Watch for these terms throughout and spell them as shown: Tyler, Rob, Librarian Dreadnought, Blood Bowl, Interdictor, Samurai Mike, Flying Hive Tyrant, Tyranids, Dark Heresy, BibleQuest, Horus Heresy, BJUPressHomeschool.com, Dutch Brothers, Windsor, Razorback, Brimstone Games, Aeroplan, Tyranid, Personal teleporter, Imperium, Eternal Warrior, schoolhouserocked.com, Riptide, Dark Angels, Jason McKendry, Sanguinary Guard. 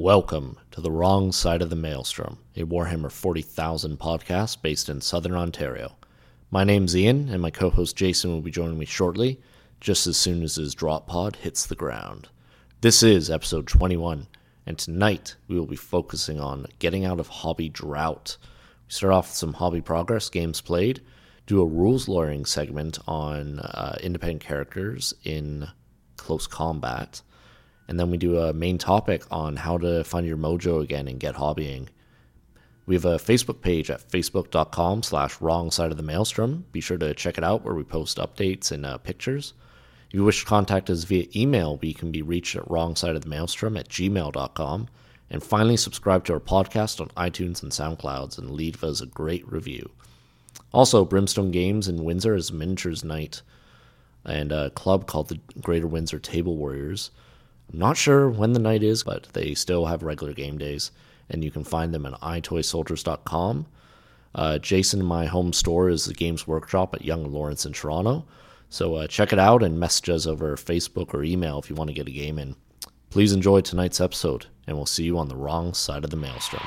Welcome to The Wrong Side of the Maelstrom, a Warhammer 40,000 podcast based in Southern Ontario. My name's Ian, and my co-host Jason will be joining me shortly, just as soon as his drop pod hits the ground. This is episode 21, and tonight we will be focusing on getting out of hobby drought. We start off with some hobby progress, games played, do a rules lawyering segment on independent characters in close combat, and then we do a main topic on how to find your mojo again and get hobbying. We have a Facebook page at facebook.com/wrongsideofthemaelstrom. Be sure to check it out where we post updates and pictures. If you wish to contact us via email, we can be reached at wrongsideofthemaelstrom@gmail.com. And finally, subscribe to our podcast on iTunes and SoundClouds and leave us a great review. Also, Brimstone Games in Windsor is Miniatures Night and a club called the Greater Windsor Table Warriors. I'm not sure when the night is, but they still have regular game days, and you can find them at itoysoldiers.com. Jason, my home store, is the Games Workshop at Yonge and Lawrence in Toronto, so check it out and message us over Facebook or email if you want to get a game in. Please enjoy tonight's episode, and we'll see you on the wrong side of the maelstrom.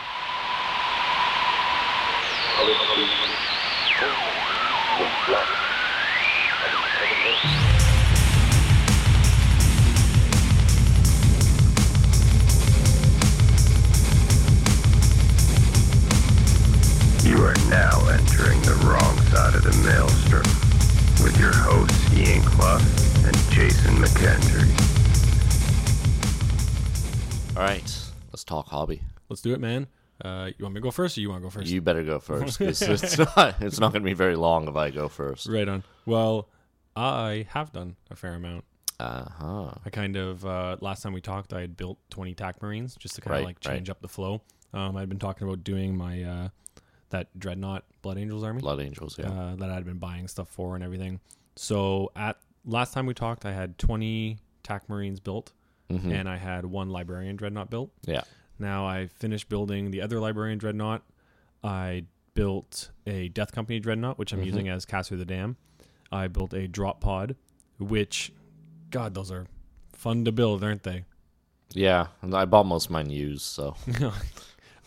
You are now entering the wrong side of the maelstrom with your hosts Ian Clough and Jason McKendry. All right, let's talk hobby. Let's do it, man. You want me to go first, or you want to go first? You better go first, because it's not going to be very long if I go first. Right on. Well, I have done a fair amount. Uh-huh. I kind of, last time we talked, I had built 20 TAC Marines just to kind of change up the flow. I'd been talking about doing my... that Dreadnought Blood Angels army. Blood Angels, yeah. That I'd been buying stuff for and everything. So at last time we talked, I had 20 TAC Marines built, mm-hmm. and I had one Librarian Dreadnought built. Yeah. Now I finished building the other Librarian Dreadnought. I built a Death Company Dreadnought, which I'm mm-hmm. using as Caster the Dam. I built a Drop Pod, which, God, those are fun to build, aren't they? Yeah. And I bought most of mine used, so...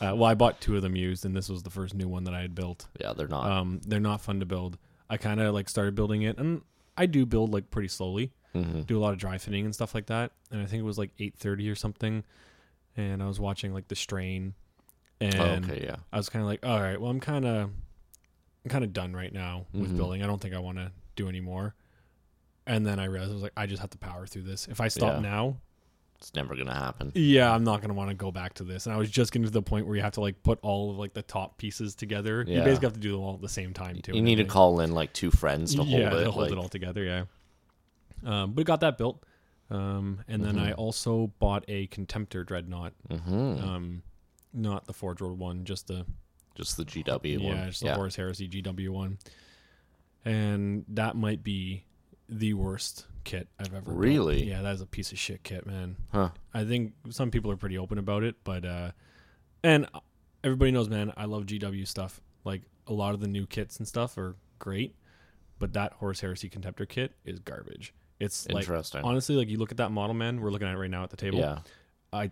well, I bought two of them used, and this was the first new one that I had built. Yeah, they're not. They're not fun to build. I kind of started building it, and I do build pretty slowly. Mm-hmm. Do a lot of dry fitting and stuff like that. And I think it was 8:30 or something, and I was watching The Strain, and I was kind of all right, well, I'm kind of done right now with mm-hmm. building. I don't think I want to do any more. And then I realized I was I just have to power through this. If I stop now. It's never going to happen. Yeah, I'm not going to want to go back to this. And I was just getting to the point where you have to put all of the top pieces together. Yeah. You basically have to do them all at the same time too. You need to call in two friends to hold it. Yeah, to hold it all together, yeah. But got that built. And mm-hmm. then I also bought a Contemptor Dreadnought. Mm-hmm. Not the Forge World one, just the GW one. Yeah, just the Horus Heresy GW one. And that might be the worst kit I've ever really built. Yeah, that is a piece of shit kit, man. Huh. I think some people are pretty open about it, but and everybody knows, man, I love GW stuff. A lot of the new kits and stuff are great, but that Horus Heresy Contemptor kit is garbage. It's interesting. Honestly, you look at that model, man, we're looking at it right now at the table. Yeah. I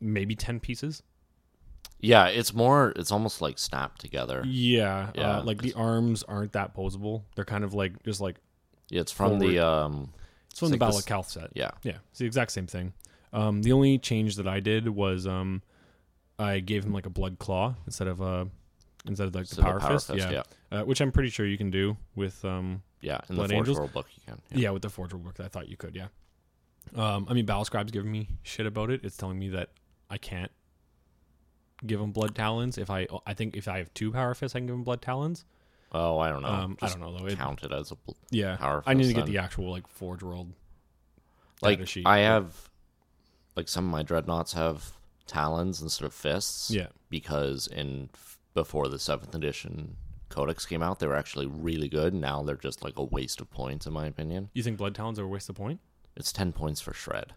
maybe 10 pieces. Yeah, it's almost snapped together. Yeah. Yeah. The arms aren't that posable. They're kind of yeah, it's from forward. The it's from the Battle of Calth set. Yeah. Yeah. It's the exact same thing. The only change that I did was I gave him a blood claw instead of the power fist. Yeah. Which I'm pretty sure you can do with in Blood the Forge Angels. World book you can. Yeah. With the Forge World book I thought you could, yeah. Battle Scribe's giving me shit about it. It's telling me that I can't give him blood talons. I think if I have two power fists I can give him blood talons. Oh, I don't know. I don't know, though. It counted as a power fist. I need to get the actual Forge World data sheet. I have some of my dreadnoughts have talons instead of fists. Yeah, because before the 7th edition Codex came out, they were actually really good. Now they're just a waste of points, in my opinion. You think blood talons are a waste of point? It's 10 points for shred,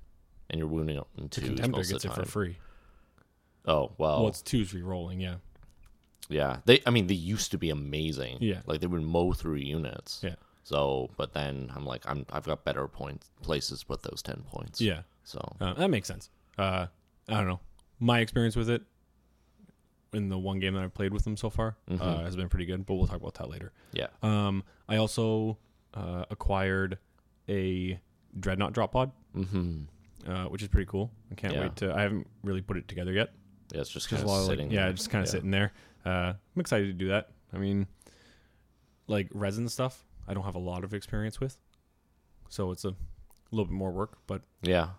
and you're wounding it in two. The Contemptor gets it for free. Oh well. Well, it's 2s re-rolling. Yeah. Yeah, they used to be amazing. Yeah, they would mow through units. Yeah. So, but then I've got better places with those 10 points. Yeah. So that makes sense. I don't know. my experience with it in the one game that I've played with them so far has been pretty good, but we'll talk about that later. Yeah. I also acquired a Dreadnought drop pod, which is pretty cool. I can't wait to... I haven't really put it together yet. Yeah, it's just kind of sitting there. Yeah, just kind of sitting there. I'm excited to do that. I mean, like resin stuff, I don't have a lot of experience with. So it's a little bit more work, but... Yeah,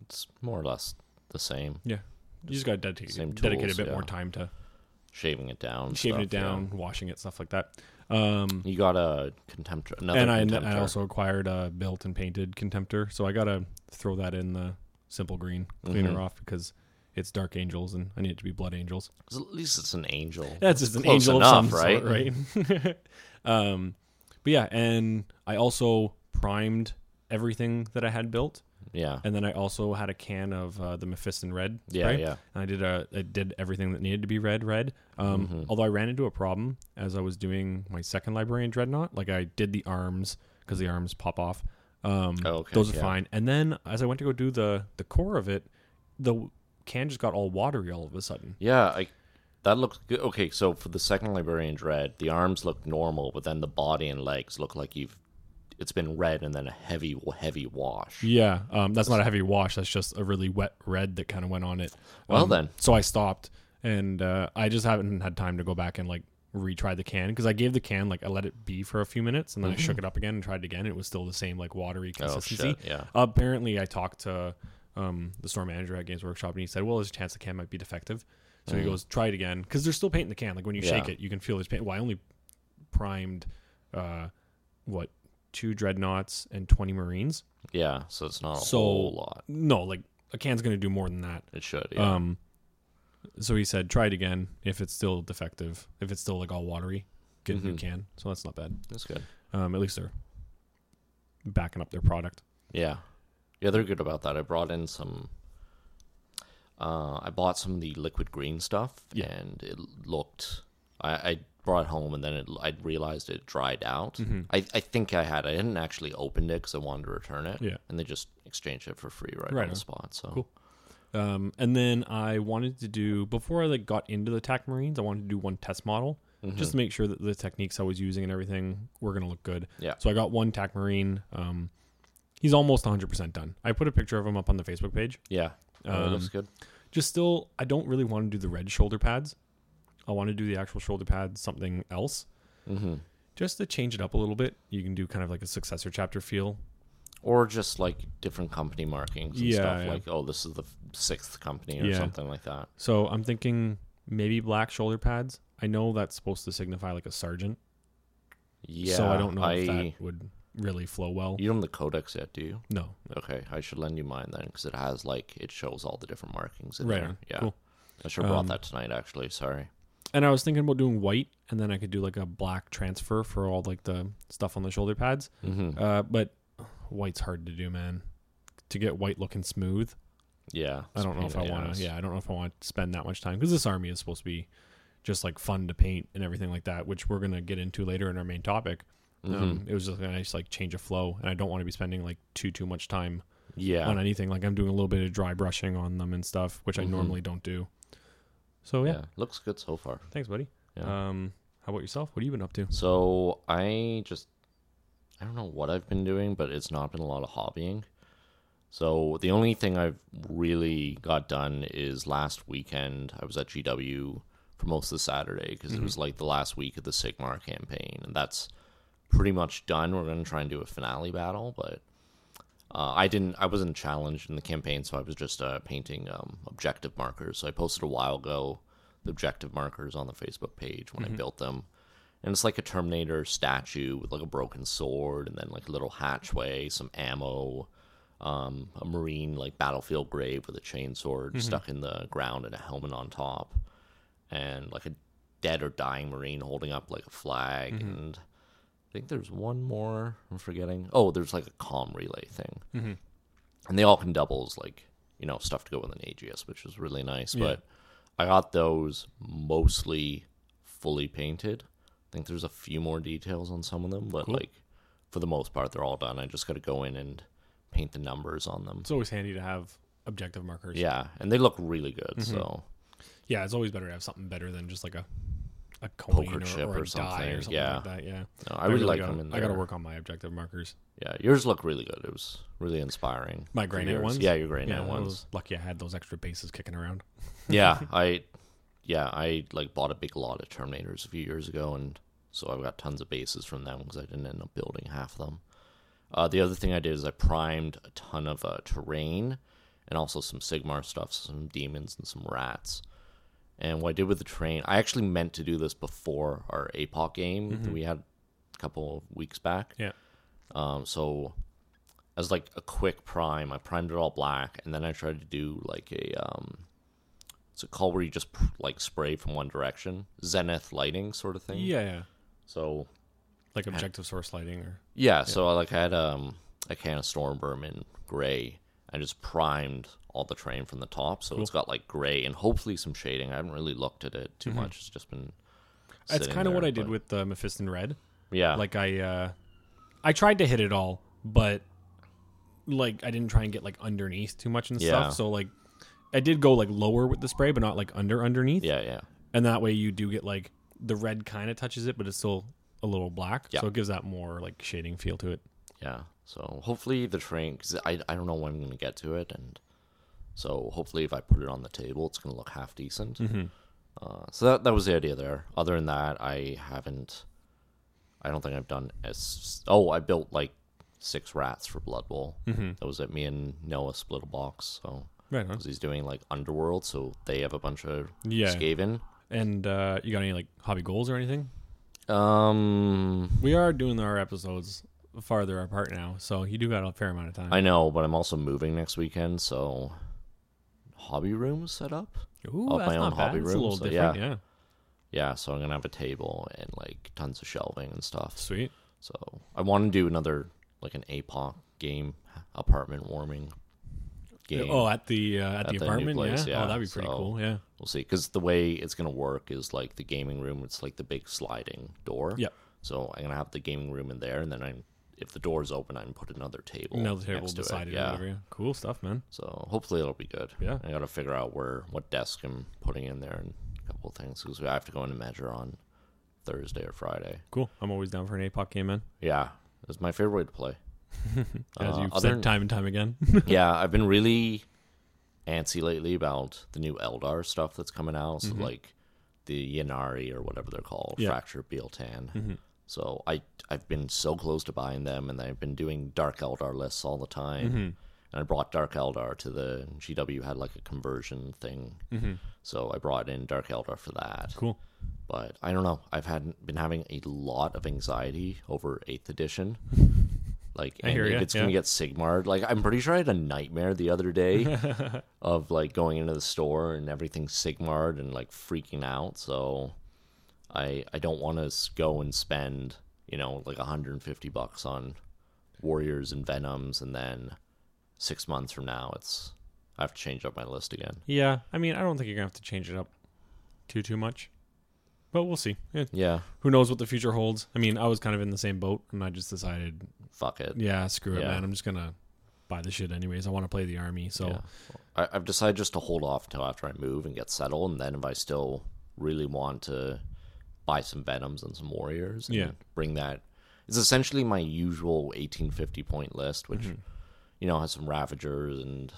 it's more or less the same. Yeah. You just got to dedicate a bit more time to... Shaving it down, washing it, stuff like that. You got a Contemptor. I also acquired a built and painted Contemptor, so I got to throw that in the simple green, clean her off, because it's Dark Angels, and I need it to be Blood Angels. At least it's an angel. That's just an angel enough, of some sort, right? But yeah, and I also primed everything that I had built. Yeah, and then I also had a can of the Mephiston red spray. Yeah, yeah. And I did everything that needed to be red. Although I ran into a problem as I was doing my second Librarian Dreadnought. Like I did the arms because the arms pop off. Those are fine. And then as I went to go do the core of it, the can just got all watery all of a sudden. Yeah, that looks good. Okay, so for the second Librarian Dread, the arms look normal, but then the body and legs look like it's been red and then a heavy wash. Yeah, that's not a heavy wash. That's just a really wet red that kind of went on it. So I stopped, and I just haven't had time to go back and like retry the can, because I gave the can, like I let it be for a few minutes, and then I shook it up again and tried it again. It was still the same like watery consistency. Oh, shit, yeah. Apparently, I talked to the store manager at Games Workshop, and he said, well, there's a chance the can might be defective. So he goes, try it again, because they're still painting the can. Like when you shake it, you can feel there's paint. Well, I only primed 2 Dreadnoughts and 20 Marines. Yeah, so it's not a whole lot. No, like a can's going to do more than that. It should, yeah. So he said, try it again. If it's still defective, if it's still like all watery, get a new can. So that's not bad. That's good. At least they're backing up their product. Yeah. Yeah, they're good about that. I brought in some... I bought some of the liquid green stuff, and it looked... I brought it home, and then I realized it dried out. I think I hadn't actually opened it because I wanted to return it, and they just exchanged it for free right on the spot. So cool. And then I wanted to do, before I like got into the TAC Marines, I wanted to do one test model just to make sure that the techniques I was using and everything were going to look good. Yeah. So I got one TAC Marine. He's almost 100% done. I put a picture of him up on the Facebook page. Yeah, it looks good. Just still, I don't really want to do the red shoulder pads. I want to do the actual shoulder pad, something else. Just to change it up a little bit. You can do kind of like a successor chapter feel. Or just like different company markings and stuff. Yeah. Like, oh, this is the 6th company or something like that. So I'm thinking maybe black shoulder pads. I know that's supposed to signify like a sergeant. Yeah. So I don't know if that would really flow well. You don't have the codex yet, do you? No. Okay. I should lend you mine then, because it has like, it shows all the different markings in there. Yeah. Cool. I should have brought that tonight, actually. Sorry. And I was thinking about doing white, and then I could do like a black transfer for all like the stuff on the shoulder pads. But white's hard to do, man. To get white looking smooth. Yeah. I don't know if I want to spend that much time, because this army is supposed to be just like fun to paint and everything like that, which we're going to get into later in our main topic. It was just a nice like change of flow, and I don't want to be spending like too much time on anything. Like I'm doing a little bit of dry brushing on them and stuff, which I normally don't do. So, yeah. Looks good so far. Thanks, buddy. Yeah. How about yourself? What have you been up to? So, I don't know what I've been doing, but it's not been a lot of hobbying. So, the only thing I've really got done is last weekend, I was at GW for most of Saturday, because it was like the last week of the Sigmar campaign, and that's pretty much done. We're going to try and do a finale battle, but I wasn't challenged in the campaign, so I was just painting objective markers. So I posted a while ago the objective markers on the Facebook page when I built them. And it's like a Terminator statue with like a broken sword, and then like a little hatchway, some ammo, a Marine like battlefield grave with a chainsword stuck in the ground and a helmet on top, and like a dead or dying Marine holding up like a flag and... I think there's one more I'm forgetting. Oh, there's like a comm relay thing. And they all can doubles, like, you know, stuff to go with an AGS, which was really nice. Yeah. But I got those mostly fully painted. I think there's a few more details on some of them, but like for the most part, they're all done. I just got to go in and paint the numbers on them. It's always handy to have objective markers. Yeah, and they look really good. Mm-hmm. So yeah, it's always better to have something better than just like a coin poker chip or a die or something like that. Yeah, no, I really like them. I got to work on my objective markers. Yeah, yours look really good. It was really inspiring. My Grey Knight ones. Yeah, your Grey Knight ones. I was lucky I had those extra bases kicking around. I like bought a big lot of Terminators a few years ago, and so I've got tons of bases from them because I didn't end up building half of them. The other thing I did is I primed a ton of terrain and also some Sigmar stuff, some demons and some rats. And what I did with the terrain, I actually meant to do this before our APOC game that we had a couple of weeks back. Yeah. So as like a quick prime, I primed it all black, and then I tried to do like it's a call where you just like spray from one direction, zenith lighting sort of thing. Yeah, yeah. So like objective source lighting, or so like I had a can of storm berm in gray. I just primed all the terrain from the top, so it's got like gray and hopefully some shading. I haven't really looked at it too much. It's just been. That's kind of what I did with the Mephiston red. Yeah, like I tried to hit it all, but like I didn't try and get like underneath too much and stuff. So like I did go like lower with the spray, but not like underneath. Yeah, yeah. And that way you do get like the red kind of touches it, but it's still a little black. Yeah. So it gives that more like shading feel to it. Yeah. So hopefully the terrain, because I don't know when I'm going to get to it, and so hopefully if I put it on the table, it's going to look half decent. Mm-hmm. So that was the idea there. Other than that, I don't think I've done as... Oh, I built like 6 rats for Blood Bowl. Mm-hmm. That was at me and Noah split a box, so... Right on. Because he's doing like Underworld, so they have a bunch of Skaven. And you got any like hobby goals or anything? We are doing our episodes farther apart now, so you do got a fair amount of time. I know, but I'm also moving next weekend, so hobby rooms set up. Ooh, that's my own hobby room. It's a little different, yeah. Yeah, so I'm gonna have a table and like tons of shelving and stuff. Sweet. So I want to do another like an APOC game, apartment warming game. Oh, at the apartment place, yeah. Oh, that'd be pretty cool. Yeah. We'll see, because the way it's gonna work is like the gaming room. It's like the big sliding door. Yep. So I'm gonna have the gaming room in there, and then if the door's open, I can put another table next beside it. Yeah. Whatever. Cool stuff, man. So hopefully it'll be good. Yeah. I got to figure out what desk I'm putting in there and a couple of things, because I have to go in and measure on Thursday or Friday. Cool. I'm always down for an APOC game, man. Yeah. It's my favorite way to play. As you've said time and time again. Yeah. I've been really antsy lately about the new Eldar stuff that's coming out. So like the Yenari or whatever they're called, Fracture Bealtan. Mm-hmm. So I've been so close to buying them, and I've been doing Dark Eldar lists all the time. Mm-hmm. And I brought Dark Eldar to the GW had like a conversion thing. Mm-hmm. So I brought in Dark Eldar for that. Cool. But I don't know. I've been having a lot of anxiety over 8th edition. Like, and if it's going to get Sigmar'd. Like, I'm pretty sure I had a nightmare the other day of like going into the store and everything Sigmar'd and like freaking out. So... I don't want to go and spend, like $150 on Warriors and Venoms, and then 6 months from now, I have to change up my list again. Yeah, I mean, I don't think you're going to have to change it up too much, but we'll see. Yeah. Who knows what the future holds? I mean, I was kind of in the same boat, and I just decided... Fuck it. Yeah, screw it, man. I'm just going to buy the shit anyways. I want to play the army, so... Yeah. Well, I've decided just to hold off till after I move and get settled, and then if I still really want to... buy some Venoms and some Warriors and bring that. It's essentially my usual 1850 point list, which has some Ravagers and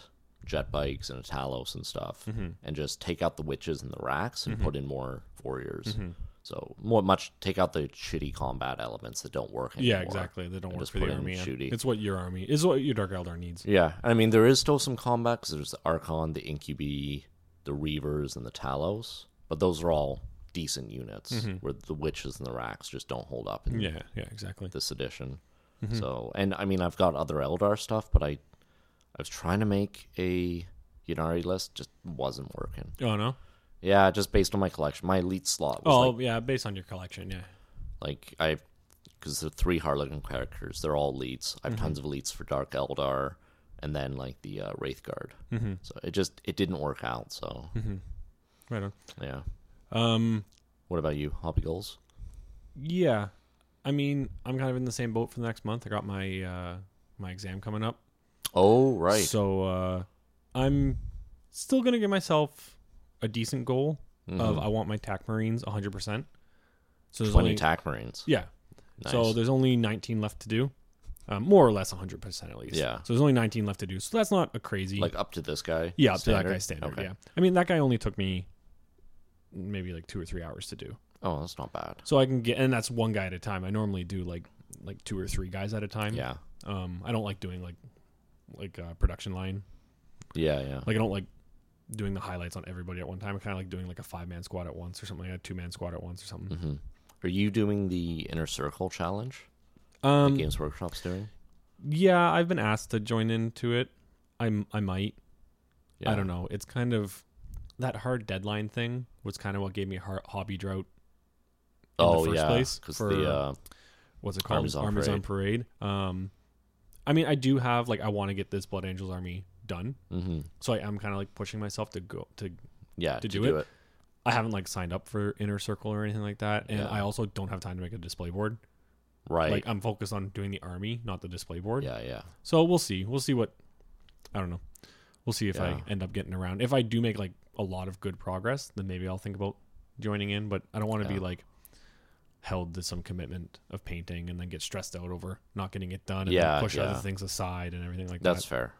jet bikes and a Talos and stuff, and just take out the Witches and the Racks and put in more Warriors. So take out the shitty combat elements that don't work anymore. Yeah, exactly. They don't work for the army. It's what your army is, what your Dark Eldar needs. Yeah, I mean, there is still some combat because there's the Archon, the Incubi, the Reavers, and the Talos, but those are all decent units, where the Witches and the Racks just don't hold up in exactly this edition. So, and I mean, I've got other Eldar stuff, but I was trying to make a Yenari list, just wasn't working. Oh no? Yeah, just based on my collection. My elite slot was based on your collection, yeah. Like, because the 3 Harlequin characters, they're all elites. I have tons of elites for Dark Eldar, and then like the Wraith Guard. So it didn't work out, so. Right on. Yeah. What about you? Hobby goals? Yeah. I mean, I'm kind of in the same boat for the next month. I got my exam coming up. Oh, right. So I'm still going to give myself a decent goal of I want my TAC Marines 100%. So there's 20 only TAC Marines. Yeah. Nice. So there's only 19 left to do. More or less 100% at least. Yeah. So there's only 19 left to do. So that's not a crazy... Like up to this guy? Yeah, up standard? To that guy's standard, okay. Yeah. I mean, that guy only took me maybe like 2 or 3 hours to do. Oh, that's not bad. So I can get... And that's one guy at a time. I normally do like 2 or 3 guys at a time. Yeah. I don't like doing like production line. Yeah, yeah. Like I don't like doing the highlights on everybody at one time. I kind of like doing like a 5-man squad at once or something, like a 2-man squad at once or something. Mm-hmm. Are you doing the Inner Circle Challenge? The Games Workshop's doing? Yeah, I've been asked to join into it. I might. Yeah. I don't know. It's kind of... That hard deadline thing was kind of what gave me hobby drought in the first place. Because the... what's it called? Armies on Parade. I mean, I do have... Like, I want to get this Blood Angels army done. Mm-hmm. So I am kind of like pushing myself to go to do it. I haven't like signed up for Inner Circle or anything like that. And I also don't have time to make a display board. Right. Like I'm focused on doing the army, not the display board. Yeah, yeah. So we'll see. We'll see what... I don't know. We'll see if I end up getting around. If I do make like a lot of good progress, then maybe I'll think about joining in. But I don't want to be like held to some commitment of painting and then get stressed out over not getting it done and then push other things aside and everything like that. That's fair.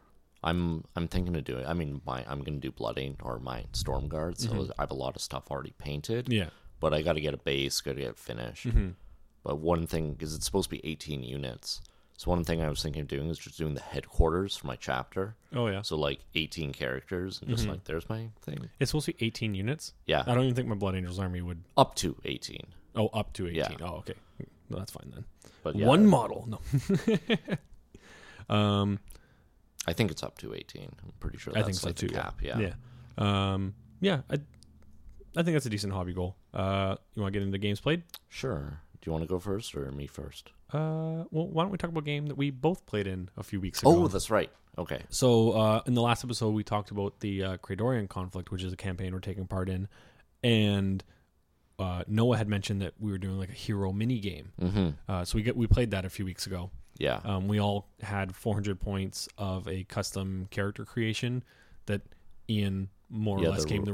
I'm thinking of doing... I mean, I'm going to do Blooding or my Storm Guard, so I have a lot of stuff already painted. Yeah. But I got to get a base, got to get it finished. Mm-hmm. But one thing, because it's supposed to be 18 units, so one thing I was thinking of doing is just doing the headquarters for my chapter. Oh, yeah. So, like, 18 characters, and just like, there's my thing. It's supposed to be 18 units? Yeah. I don't even think my Blood Angels army would... Up to 18. Oh, up to 18. Yeah. Oh, okay. No, that's fine, then. But yeah, one model. No. I think it's up to 18. I'm pretty sure that's the cap. Yeah. Yeah, I think that's a decent hobby goal. You want to get into games played? Sure. Do you want to go first or me first? Well, why don't we talk about a game that we both played in a few weeks ago? Oh, that's right. Okay. So in the last episode, we talked about the Cradorian Conflict, which is a campaign we're taking part in. And Noah had mentioned that we were doing like a hero mini game. Mm-hmm. So we played that a few weeks ago. Yeah. We all had 400 points of a custom character creation that Ian more or less came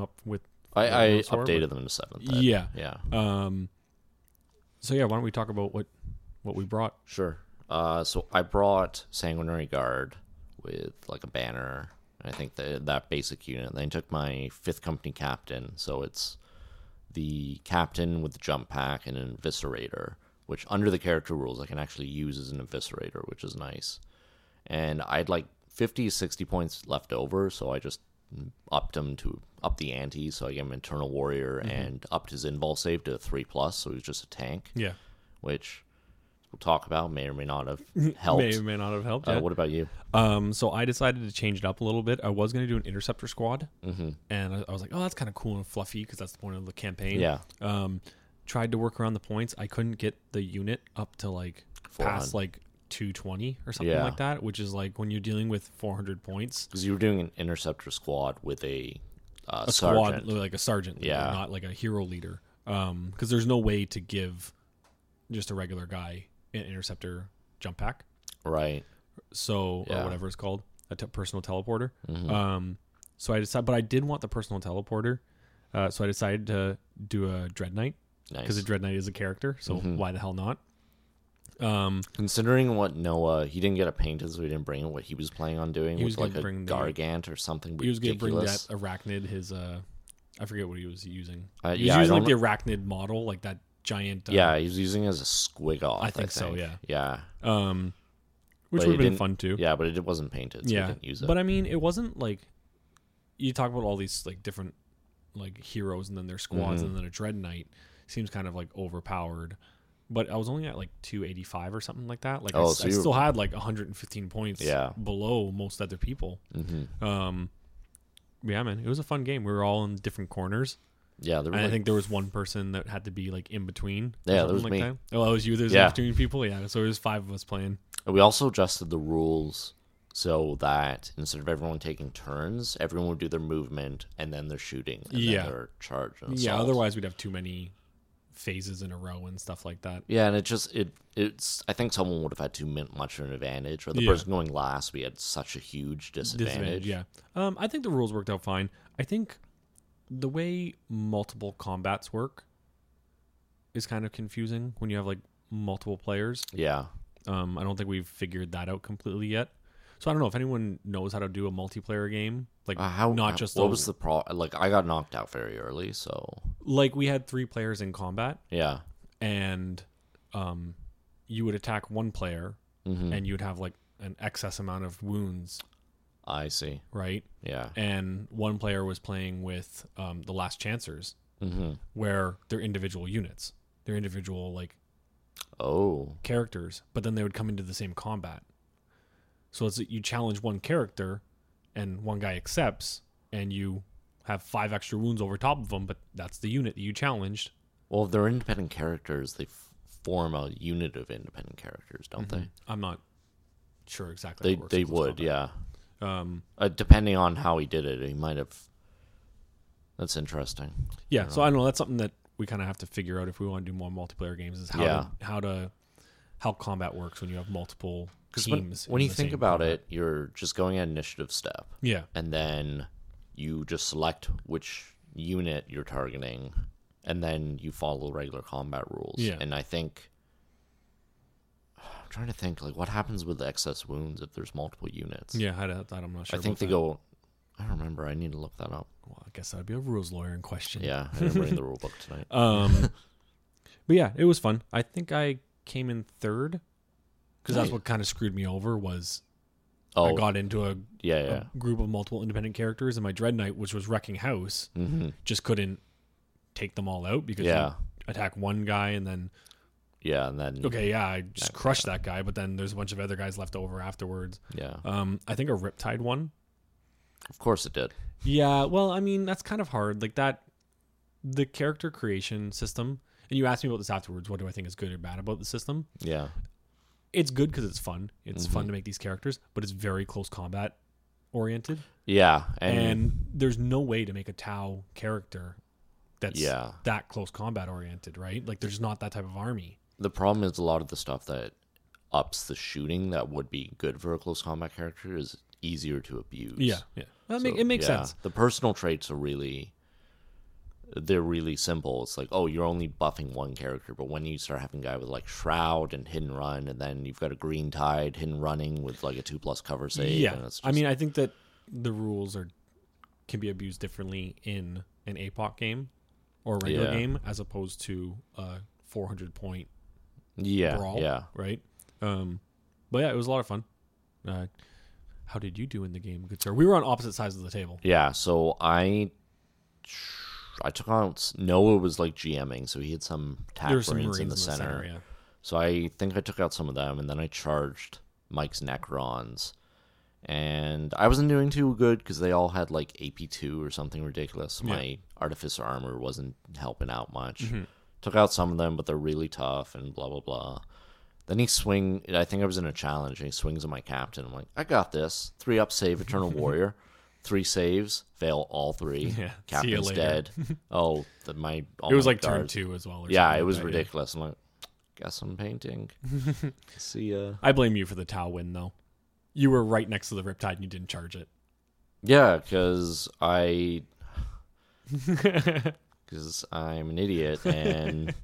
up with. I updated them to 7th. Yeah. Yeah. So yeah, why don't we talk about what we brought? Sure. So I brought Sanguinary Guard with like a banner. I think that basic unit. Then I took my 5th Company Captain. So it's the captain with the jump pack and an Eviscerator, which under the character rules I can actually use as an Eviscerator, which is nice. And I had like 50, 60 points left over, so I just upped the ante, so I gave him Internal Warrior and upped his invul save to 3+, so he was just a tank. Yeah. Which we'll talk about, may or may not have helped. May or may not have helped, yeah. What about you? So I decided to change it up a little bit. I was going to do an Interceptor squad, and I was like, oh, that's kind of cool and fluffy, because that's the point of the campaign. Yeah. Tried to work around the points. I couldn't get the unit up to like past like 220 or something like that, which is like when you're dealing with 400 points. Because you were doing an interceptor squad with a sergeant. Squad, like a sergeant leader, not like a hero leader. Because there's no way to give just a regular guy an interceptor jump pack. Right. So, or whatever it's called, a personal teleporter. Mm-hmm. So I decided, but I did want the personal teleporter. So I decided to do a Dread Knight. Because nice. A Dread Knight is a character, so why the hell not? Considering what Noah, he didn't get a painted, so we didn't bring what he was planning on doing. He was like a Gargant or something. He was going to bring that Arachnid, his, I forget what he was using. He was using like the Arachnid model, like that giant. Yeah, he was using it as a squig-off. I think so, yeah. Yeah. Which would have been fun too. Yeah, but it wasn't painted, so we didn't use it. But I mean, it wasn't like, you talk about all these like different like heroes and then their squads and then a Dread Knight. Seems kind of like overpowered, but I was only at like 285 or something like that. Like I still had like 115 points below most other people. Mm-hmm. Yeah, man, it was a fun game. We were all in different corners. Yeah, there was I think there was one person that had to be like in between. Yeah, there was like me. That. Oh, that was you. There's in between people. Yeah, so there was 5 of us playing. And we also adjusted the rules so that instead of everyone taking turns, everyone would do their movement and then their shooting and then their charge. And assault. Otherwise we'd have too many. phases in a row and stuff like that. Yeah, and it's I think someone would have had to mint much of an advantage, or the person going last would be at such a huge disadvantage. Yeah. I think the rules worked out fine. I think the way multiple combats work is kind of confusing when you have like multiple players. Yeah. I don't think we've figured that out completely yet. So I don't know if anyone knows how to do a multiplayer game. Like what was the problem? Like I got knocked out very early, so like we had three players in combat. Yeah, and you would attack one player, and you'd have like an excess amount of wounds. I see. Right. Yeah. And one player was playing with the Last Chancers, where they're individual units, they're individual like characters, but then they would come into the same combat. So it's you challenge one character, and one guy accepts, and you have 5 extra wounds over top of them, but that's the unit that you challenged. Well, if they're independent characters, they form a unit of independent characters, don't they? I'm not sure exactly how it works. They would, yeah. Depending on how he did it, he might have... That's interesting. Yeah, so I don't know. That's something that we kind of have to figure out if we want to do more multiplayer games, is how combat works when you have multiple... Because when you think about it, you're just going at initiative step. Yeah. And then you just select which unit you're targeting, and then you follow regular combat rules. Yeah. And I think... I'm trying to think, like, what happens with the excess wounds if there's multiple units? Yeah, I'm not sure. I think they go... I don't remember. I need to look that up. Well, I guess that would be a rules lawyer in question. Yeah, I didn't bring the rule book tonight. But yeah, it was fun. I think I came in third. Because that's what kind of screwed me over was I got into a group of multiple independent characters, and my Dread Knight, which was wrecking house, just couldn't take them all out because you attack one guy and then... Yeah, and then... Okay, yeah, I just crushed that guy, but then there's a bunch of other guys left over afterwards. Yeah. I think a Riptide won. Of course it did. Yeah, well, I mean, that's kind of hard. Like that... The character creation system... And you asked me about this afterwards, what do I think is good or bad about the system? Yeah. It's good because it's fun. It's fun to make these characters, but it's very close combat oriented. Yeah. And there's no way to make a Tau character that's that close combat oriented, right? Like there's not that type of army. The problem is a lot of the stuff that ups the shooting that would be good for a close combat character is easier to abuse. Yeah. Yeah. Well, so, it makes sense. The personal traits are really... They're really simple. It's like, oh, you're only buffing one character, but when you start having a guy with like Shroud and Hidden Run, and then you've got a Green Tide Hidden Running with like a 2+ cover save. Yeah, and it's just... I mean, I think that the rules can be abused differently in an APOC game or a regular game as opposed to a 400-point brawl. Yeah, right. But yeah, it was a lot of fun. How did you do in the game, good sir? We were on opposite sides of the table. Yeah, so I took out... Noah was like GMing, so he had some Marines in the center. So I think I took out some of them, and then I charged Mike's Necrons. And I wasn't doing too good because they all had like AP2 or something ridiculous. Yeah. My Artificer Armor wasn't helping out much. Took out some of them, but they're really tough and blah, blah, blah. Then I think I was in a challenge, and he swings at my captain. I'm like, I got this. 3 up save, Eternal Warrior. 3 saves, fail all 3. Yeah, captain's dead. It was like turn 2 as well. It was ridiculous. I'm like, guess I'm painting. See ya. I blame you for the Tau win, though. You were right next to the Riptide and you didn't charge it. Yeah, because I'm an idiot, and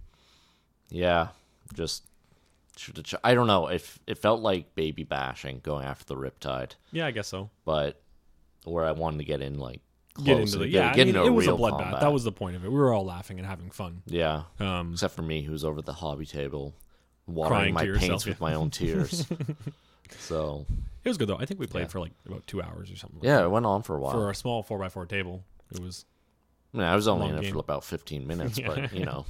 just... I don't know. It felt like baby bashing going after the Riptide. Yeah, I guess so. But... where I wanted to get in, like, close. It was a bloodbath. That was the point of it. We were all laughing and having fun. Yeah. Except for me, who's over at the hobby table, watering my paints with my own tears. So it was good, though. I think we played for, like, about 2 hours or something. It went on for a while. For our small 4x4 table, it was... I was only in it for about 15 minutes, but, you know.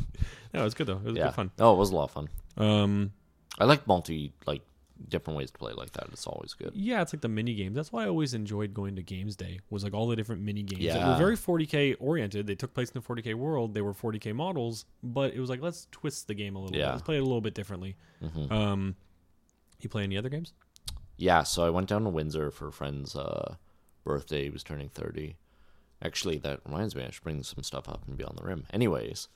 No, it was good, though. It was good fun. Oh, it was a lot of fun. I like different ways to play like that. It's always good. Yeah, it's like the mini games. That's why I always enjoyed going to Games Day, was like all the different mini games that were very 40k oriented. They took place in the 40k world. They were 40k models, but it was like, let's twist the game a little bit. Let's play it a little bit differently. You play any other games? Yeah, so I went down to Windsor for a friend's birthday. He was turning 30. Actually, that reminds me, I should bring some stuff up and be on the rim. Anyways,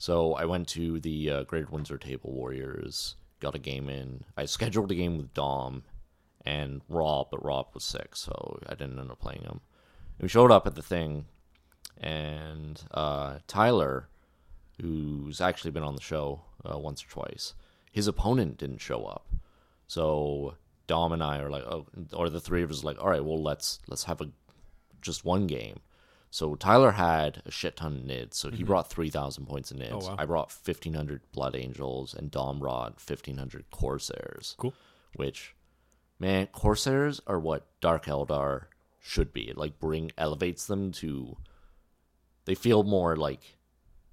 So I went to the Greater Windsor Table Warriors, got a game in. I scheduled a game with Dom and Rob, but Rob was sick, so I didn't end up playing him. And we showed up at the thing, and Tyler, who's actually been on the show once or twice, his opponent didn't show up. So Dom and I are like, oh, or the three of us are like, all right, well, let's have just one game. So Tyler had a shit ton of nids, so he brought 3,000 points of nids. Oh, wow. I brought 1,500 Blood Angels, and Dom brought 1,500 Corsairs. Cool. Which, man, Corsairs are what Dark Eldar should be. It, like, elevates them to... They feel more, like,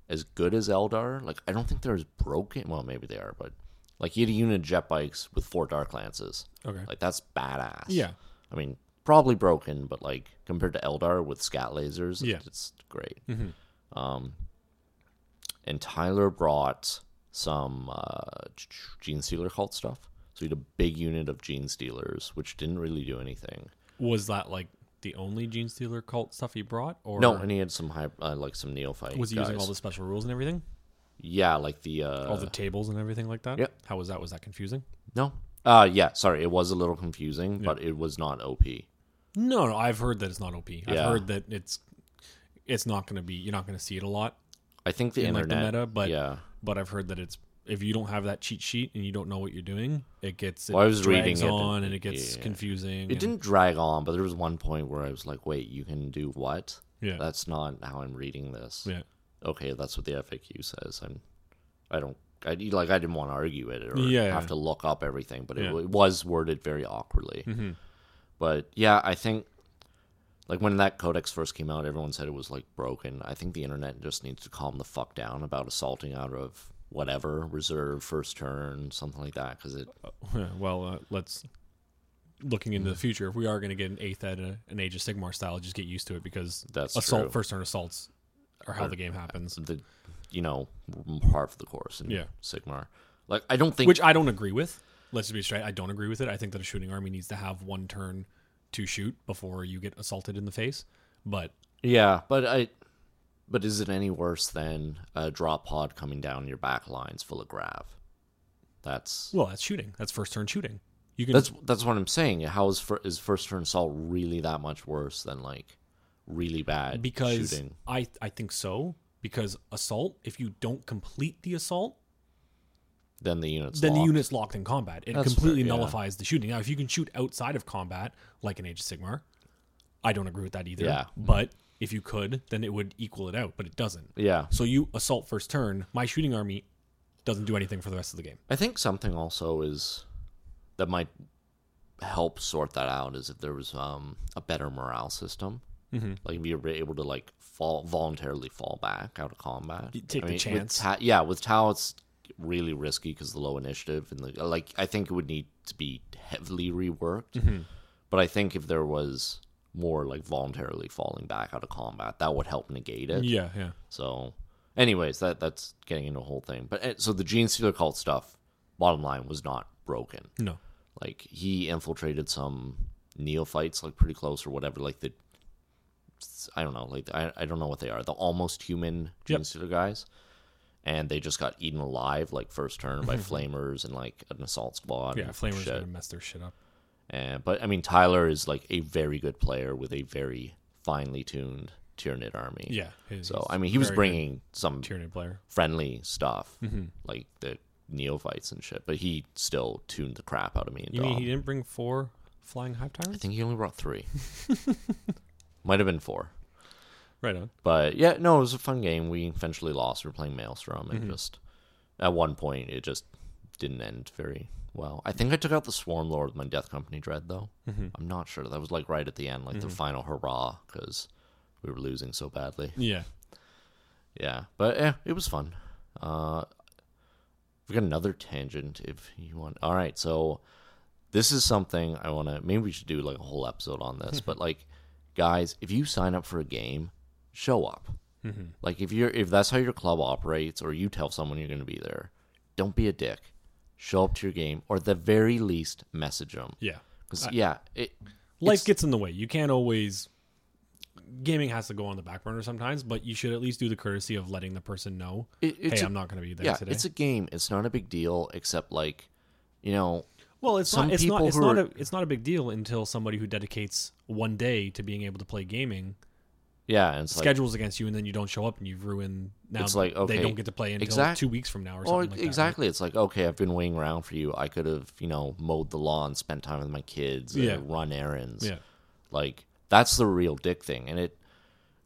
as good as Eldar. Like, I don't think they're as broken. Well, maybe they are, but... Like, you had a unit of jet bikes with 4 Dark Lances. Okay. Like, that's badass. Yeah. I mean... Probably broken, but like compared to Eldar with scat lasers, it's great. Mm-hmm. And Tyler brought some Gene Stealer cult stuff. So he had a big unit of Gene Stealers, which didn't really do anything. Was that like the only Gene Stealer cult stuff he brought? Or no, and he had some high, like some Neophytes. Was he using all the special rules and everything? Yeah, like the all the tables and everything like that. Yep. How was that? Was that confusing? No. Yeah. Sorry, it was a little confusing, but it was not OP. No, I've heard that it's not OP. I've heard that it's not going to be, you're not going to see it a lot. I think the internet, like the meta, but I've heard that it's, if you don't have that cheat sheet and you don't know what you're doing, it gets, well, it I was drags reading on it, and it gets confusing. It didn't drag on, but there was one point where I was like, wait, you can do what? Yeah. That's not how I'm reading this. Yeah. Okay, that's what the FAQ says. I didn't want to argue it or have to look up everything, but it was worded very awkwardly. Mm-hmm. But, yeah, I think, like, when that codex first came out, everyone said it was, like, broken. I think the internet just needs to calm the fuck down about assaulting out of whatever, reserve, first turn, something like that, because it... Well, let's... Looking into the future, if we are going to get an 8th Ed, an Age of Sigmar style, just get used to it, because That's true. First turn assaults are how the game happens. Par for the course in Sigmar. Like, I don't think... Which I don't agree with. Let's just be straight. I don't agree with it. I think that a shooting army needs to have one turn to shoot before you get assaulted in the face. But but is it any worse than a drop pod coming down your back lines full of grav? That's shooting. That's first turn shooting. You can. That's what I'm saying. How is first turn assault really that much worse than like really bad shooting? I think so, because assault, if you don't complete the assault, Then the unit's locked in combat. It completely nullifies the shooting. Now, if you can shoot outside of combat, like an Age of Sigmar, I don't agree with that either. Yeah. But if you could, then it would equal it out, but it doesn't. Yeah. So you assault first turn, my shooting army doesn't do anything for the rest of the game. I think something also is that might help sort that out is if there was a better morale system. Mm-hmm. Like, be able to, like, voluntarily fall back out of combat. You take the chance. With Tau, it's really risky because the low initiative and the, like, I think it would need to be heavily reworked. Mm-hmm. But I think if there was more like voluntarily falling back out of combat, that would help negate it. Yeah. So, anyways, that's getting into a whole thing. But so the Gene Stealer cult stuff, bottom line, was not broken. No, like he infiltrated some Neophytes, like pretty close or whatever. Like the, I don't know, like I don't know what they are. The almost human Gene Stealer guys. And they just got eaten alive, like, first turn by flamers and, like, an assault squad. Yeah, flamers would have messed their shit up. But, I mean, Tyler is, like, a very good player with a very finely tuned Tyranid army. Yeah. So, I mean, he was bringing some Tyranid player friendly stuff, like the Neophytes and shit. But he still tuned the crap out of me. And you mean he didn't bring 4 flying hive tyrants? I think he only brought 3. Might have been 4. Right on. But, yeah, no, it was a fun game. We eventually lost. We were playing Maelstrom, and just at one point, it just didn't end very well. I think I took out the Swarm Lord with my Death Company Dread, though. Mm-hmm. I'm not sure. That was, like, right at the end, like the final hurrah, because we were losing so badly. Yeah. Yeah. But, yeah, it was fun. We've got another tangent, if you want. All right, so this is something I want to... Maybe we should do, like, a whole episode on this, but, like, guys, if you sign up for a game... show up. Like, if that's how your club operates, or you tell someone you're going to be there, don't be a dick. Show up to your game, or at the very least, message them. Yeah. Because, life gets in the way. You can't always gaming has to go on the back burner sometimes, but you should at least do the courtesy of letting the person know, hey, I'm not going to be there today. It's a game. It's not a big deal, except like, you know. Well, it's not a big deal until somebody who dedicates one day to being able to play gaming. Yeah, and schedules like, against you, and then you don't show up, and you've ruined. Now it's like, okay, they don't get to play until 2 weeks from now, or something like that. Exactly, right? It's like, okay, I've been waiting around for you. I could have, mowed the lawn, spent time with my kids, and run errands. Yeah, like that's the real dick thing. And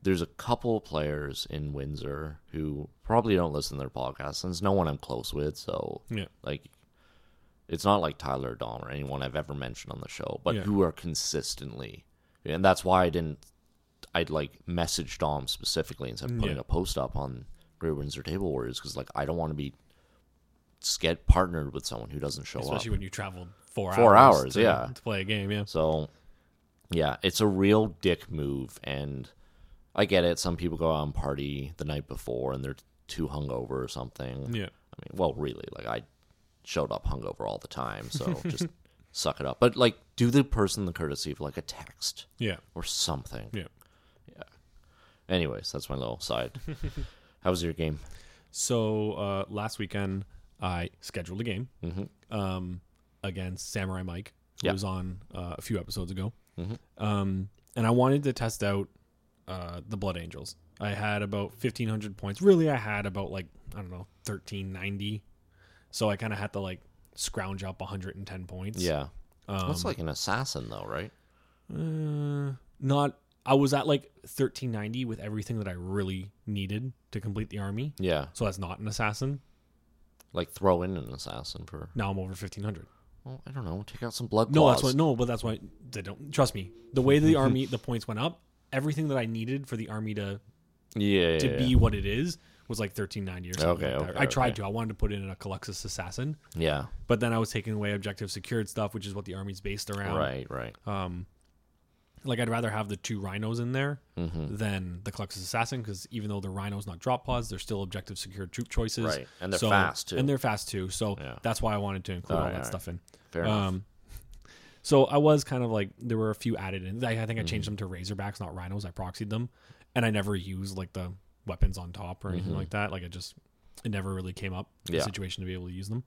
there's a couple players in Windsor who probably don't listen to their podcasts, and there's no one I'm close with, so it's not like Tyler or Dom or anyone I've ever mentioned on the show, but who are consistently, and that's why I'd message Dom specifically instead of putting a post up on Greater Windsor Table Warriors, because I don't want to be partnered with someone who doesn't show up. Especially when you traveled four hours to play a game, So, it's a real dick move, and I get it. Some people go out and party the night before, and they're too hungover or something. Yeah, I mean, well, really, I showed up hungover all the time, so just suck it up. But do the person the courtesy of a text, or something, Anyways, that's my little side. How was your game? So last weekend, I scheduled a game against Samurai Mike, who was on a few episodes ago. Mm-hmm. And I wanted to test out the Blood Angels. I had about 1,500 points. Really, I had about, 1,390. So I kind of had to, scrounge up 110 points. Yeah. That's like an assassin, though, right? Not... I was at 1390 with everything that I really needed to complete the army. Yeah. So that's not an assassin. Throw in an assassin for... Now I'm over 1500. Well, I don't know. Take out some blood claws. That's why they don't... Trust me. The way the army, the points went up, everything that I needed for the army to be what it is was 1390 or something. I tried to. I wanted to put in a Calyxus assassin. Yeah. But then I was taking away objective secured stuff, which is what the army's based around. Right. I'd rather have the two rhinos in there than the Calyxus Assassin, because even though the rhino's not drop pods, they're still objective secured troop choices. Right, and they're fast, too. So that's why I wanted to include all that stuff in. Fair enough. So I was kind of there were a few added in. I think I changed them to Razorbacks, not rhinos. I proxied them, and I never used, the weapons on top or anything like that. It never really came up in a situation to be able to use them.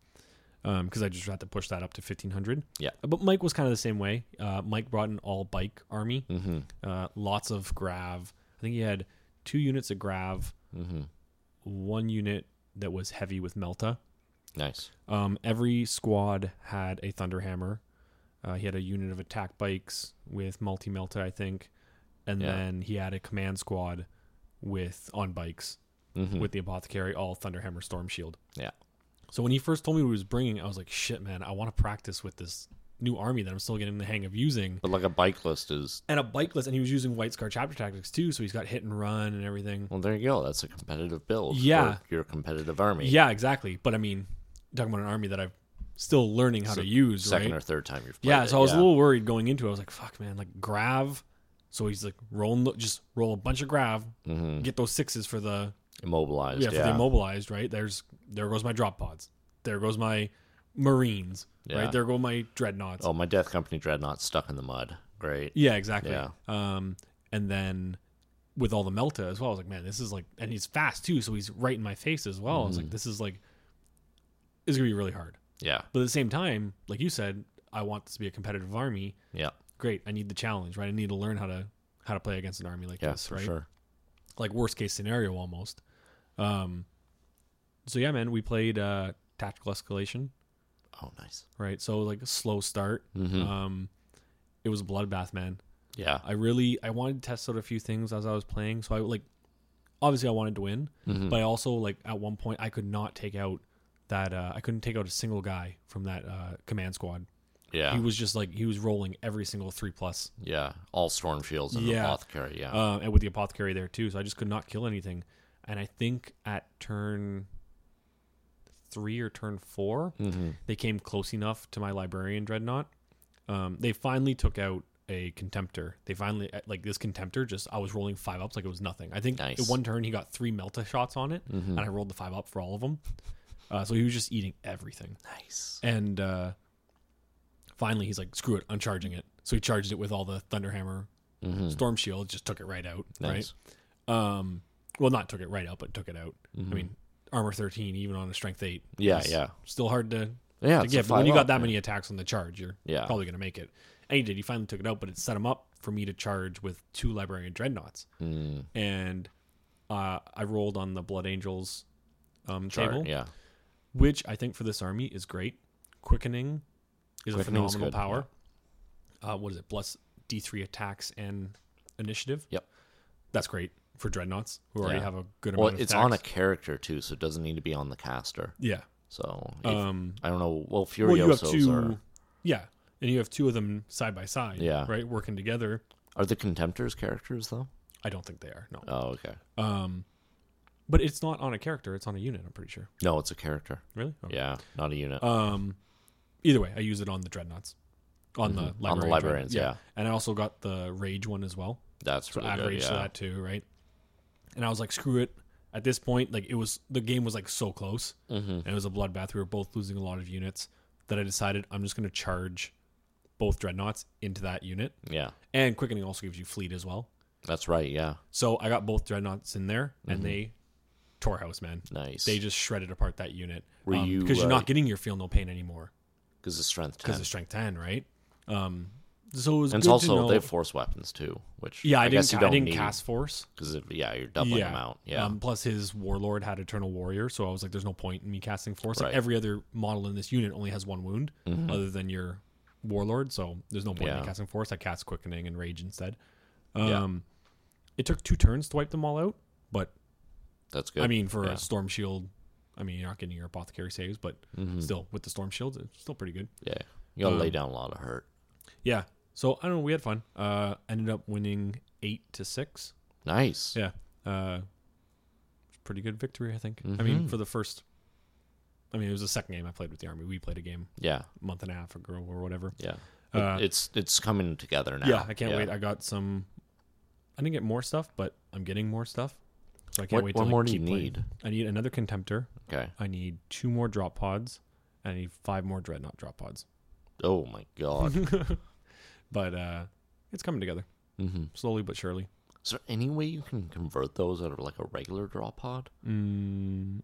Because I just had to push that up to 1,500. Yeah. But Mike was kind of the same way. Mike brought an all-bike army. Mm-hmm. Lots of grav. I think he had 2 units of grav, 1 unit that was heavy with Melta. Nice. Every squad had a Thunderhammer. He had a unit of attack bikes with multi-Melta, I think. And then he had a command squad on bikes with the Apothecary, all Thunderhammer, Storm Shield. Yeah. So when he first told me what he was bringing, I was like, shit, man, I want to practice with this new army that I'm still getting the hang of using. But a bike list is... And a bike list, and he was using White Scar Chapter Tactics too, so he's got hit and run and everything. Well, there you go. That's a competitive build for your competitive army. Yeah, exactly. But I mean, talking about an army that I'm still learning how to use, second or third time you've played I was a little worried going into it. I was like, fuck, man, grav. So he's roll a bunch of grav, get those 6s for the... Immobilized, for the immobilized, right? There goes my drop pods. There goes my Marines, right? There go my dreadnoughts. Oh, my Death Company dreadnoughts stuck in the mud. Great. Yeah, exactly. Yeah. And then with all the Melta as well, I was like, man, this is and he's fast too, so he's right in my face as well. I was like, this is it's going to be really hard. Yeah. But at the same time, like you said, I want this to be a competitive army. Yeah. Great. I need the challenge, right? I need to learn how to play against an army this, right? For sure. Worst case scenario almost. So yeah, man, we played tactical escalation. Oh, nice. Right. So a slow start. It was a bloodbath, man. Yeah. I wanted to test out a few things as I was playing. So I obviously I wanted to win, but I also at one point I could not take out I couldn't take out a single guy from that command squad. Yeah. He was just he was rolling every single 3+. Yeah. All Storm Shields and the Apothecary. Yeah. And with the Apothecary there too. So I just could not kill anything. And I think at turn 3 or turn 4, they came close enough to my Librarian Dreadnought. They finally took out a Contemptor. They finally, this Contemptor, I was rolling 5 ups like it was nothing. I think in one turn he got 3 Melta shots on it, and I rolled the 5 up for all of them. So he was just eating everything. Nice. And, finally, he's screw it, I'm charging it. So he charged it with all the Thunderhammer Mm-hmm. Storm Shield just took it right out. Nice. Right? Well, not took it right out, but took it out. Mm-hmm. I mean, armor 13, even on a strength 8. Yeah, yeah. Still hard to get. But when you got that many attacks on the charge, you're probably going to make it. And he did. He finally took it out, but it set him up for me to charge with 2 Librarian Dreadnoughts. Mm. And I rolled on the Blood Angels table, which I think for this army is great. Quickening is a phenomenal power. Yeah. What is it? Plus D3 attacks and initiative. Yep. That's great for Dreadnoughts who already have a good amount of attacks. Well, it's on a character too, so it doesn't need to be on the caster. Yeah. So, if, I don't know. Well, Furiosos are... Yeah. And you have 2 of them side by side, right, working together. Are the Contemptors characters, though? I don't think they are, no. Oh, okay. But it's not on a character. It's on a unit, I'm pretty sure. No, it's a character. Really? Okay. Yeah, not a unit. Either way, I use it on the Dreadnoughts. On the Librarians, yeah. And I also got the Rage one as well. That's really good, add Rage to that, too, right? And I was like, screw it. At this point, like it was the game was like so close, and it was a bloodbath. We were both losing a lot of units that I decided I'm just going to charge both Dreadnoughts into that unit. Yeah. And Quickening also gives you fleet as well. That's right, yeah. So I got both Dreadnoughts in there, and they tore house, man. Nice. They just shredded apart that unit. Were you, because you're not getting your Feel No Pain anymore. Because it's Strength 10. Because it's Strength 10, right? So it was and good it's also, to know. They have Force weapons too, which I guess you don't need. I didn't cast Force. Because, you're doubling them out. Yeah. Plus his Warlord had Eternal Warrior, so I was like, there's no point in me casting Force. Right. Like every other model in this unit only has 1 wound, other than your Warlord, so there's no point in casting Force. I cast Quickening and Rage instead. It took 2 turns to wipe them all out, but that's good. I mean, for a Storm Shield, I mean, you're not getting your Apothecary saves, but still, with the Storm Shield, it's still pretty good. Yeah. You gotta lay down a lot of hurt. Yeah. So, I don't know, we had fun. Ended up winning 8-6. Nice. Yeah. Pretty good victory, I think. Mm-hmm. I mean, it was the second game I played with the army. We played a game a month and a half ago or whatever. Yeah. It's coming together now. Yeah, I can't wait. I didn't get more stuff, but I'm getting more stuff. So I can't wait to keep playing. What more do you need? I need another Contemptor. Okay. I need 2 more drop pods. And I need 5 more Dreadnought drop pods. Oh, my God. But it's coming together. Mm-hmm. Slowly but surely. Is there any way you can convert those out of like a regular drop pod? Maybe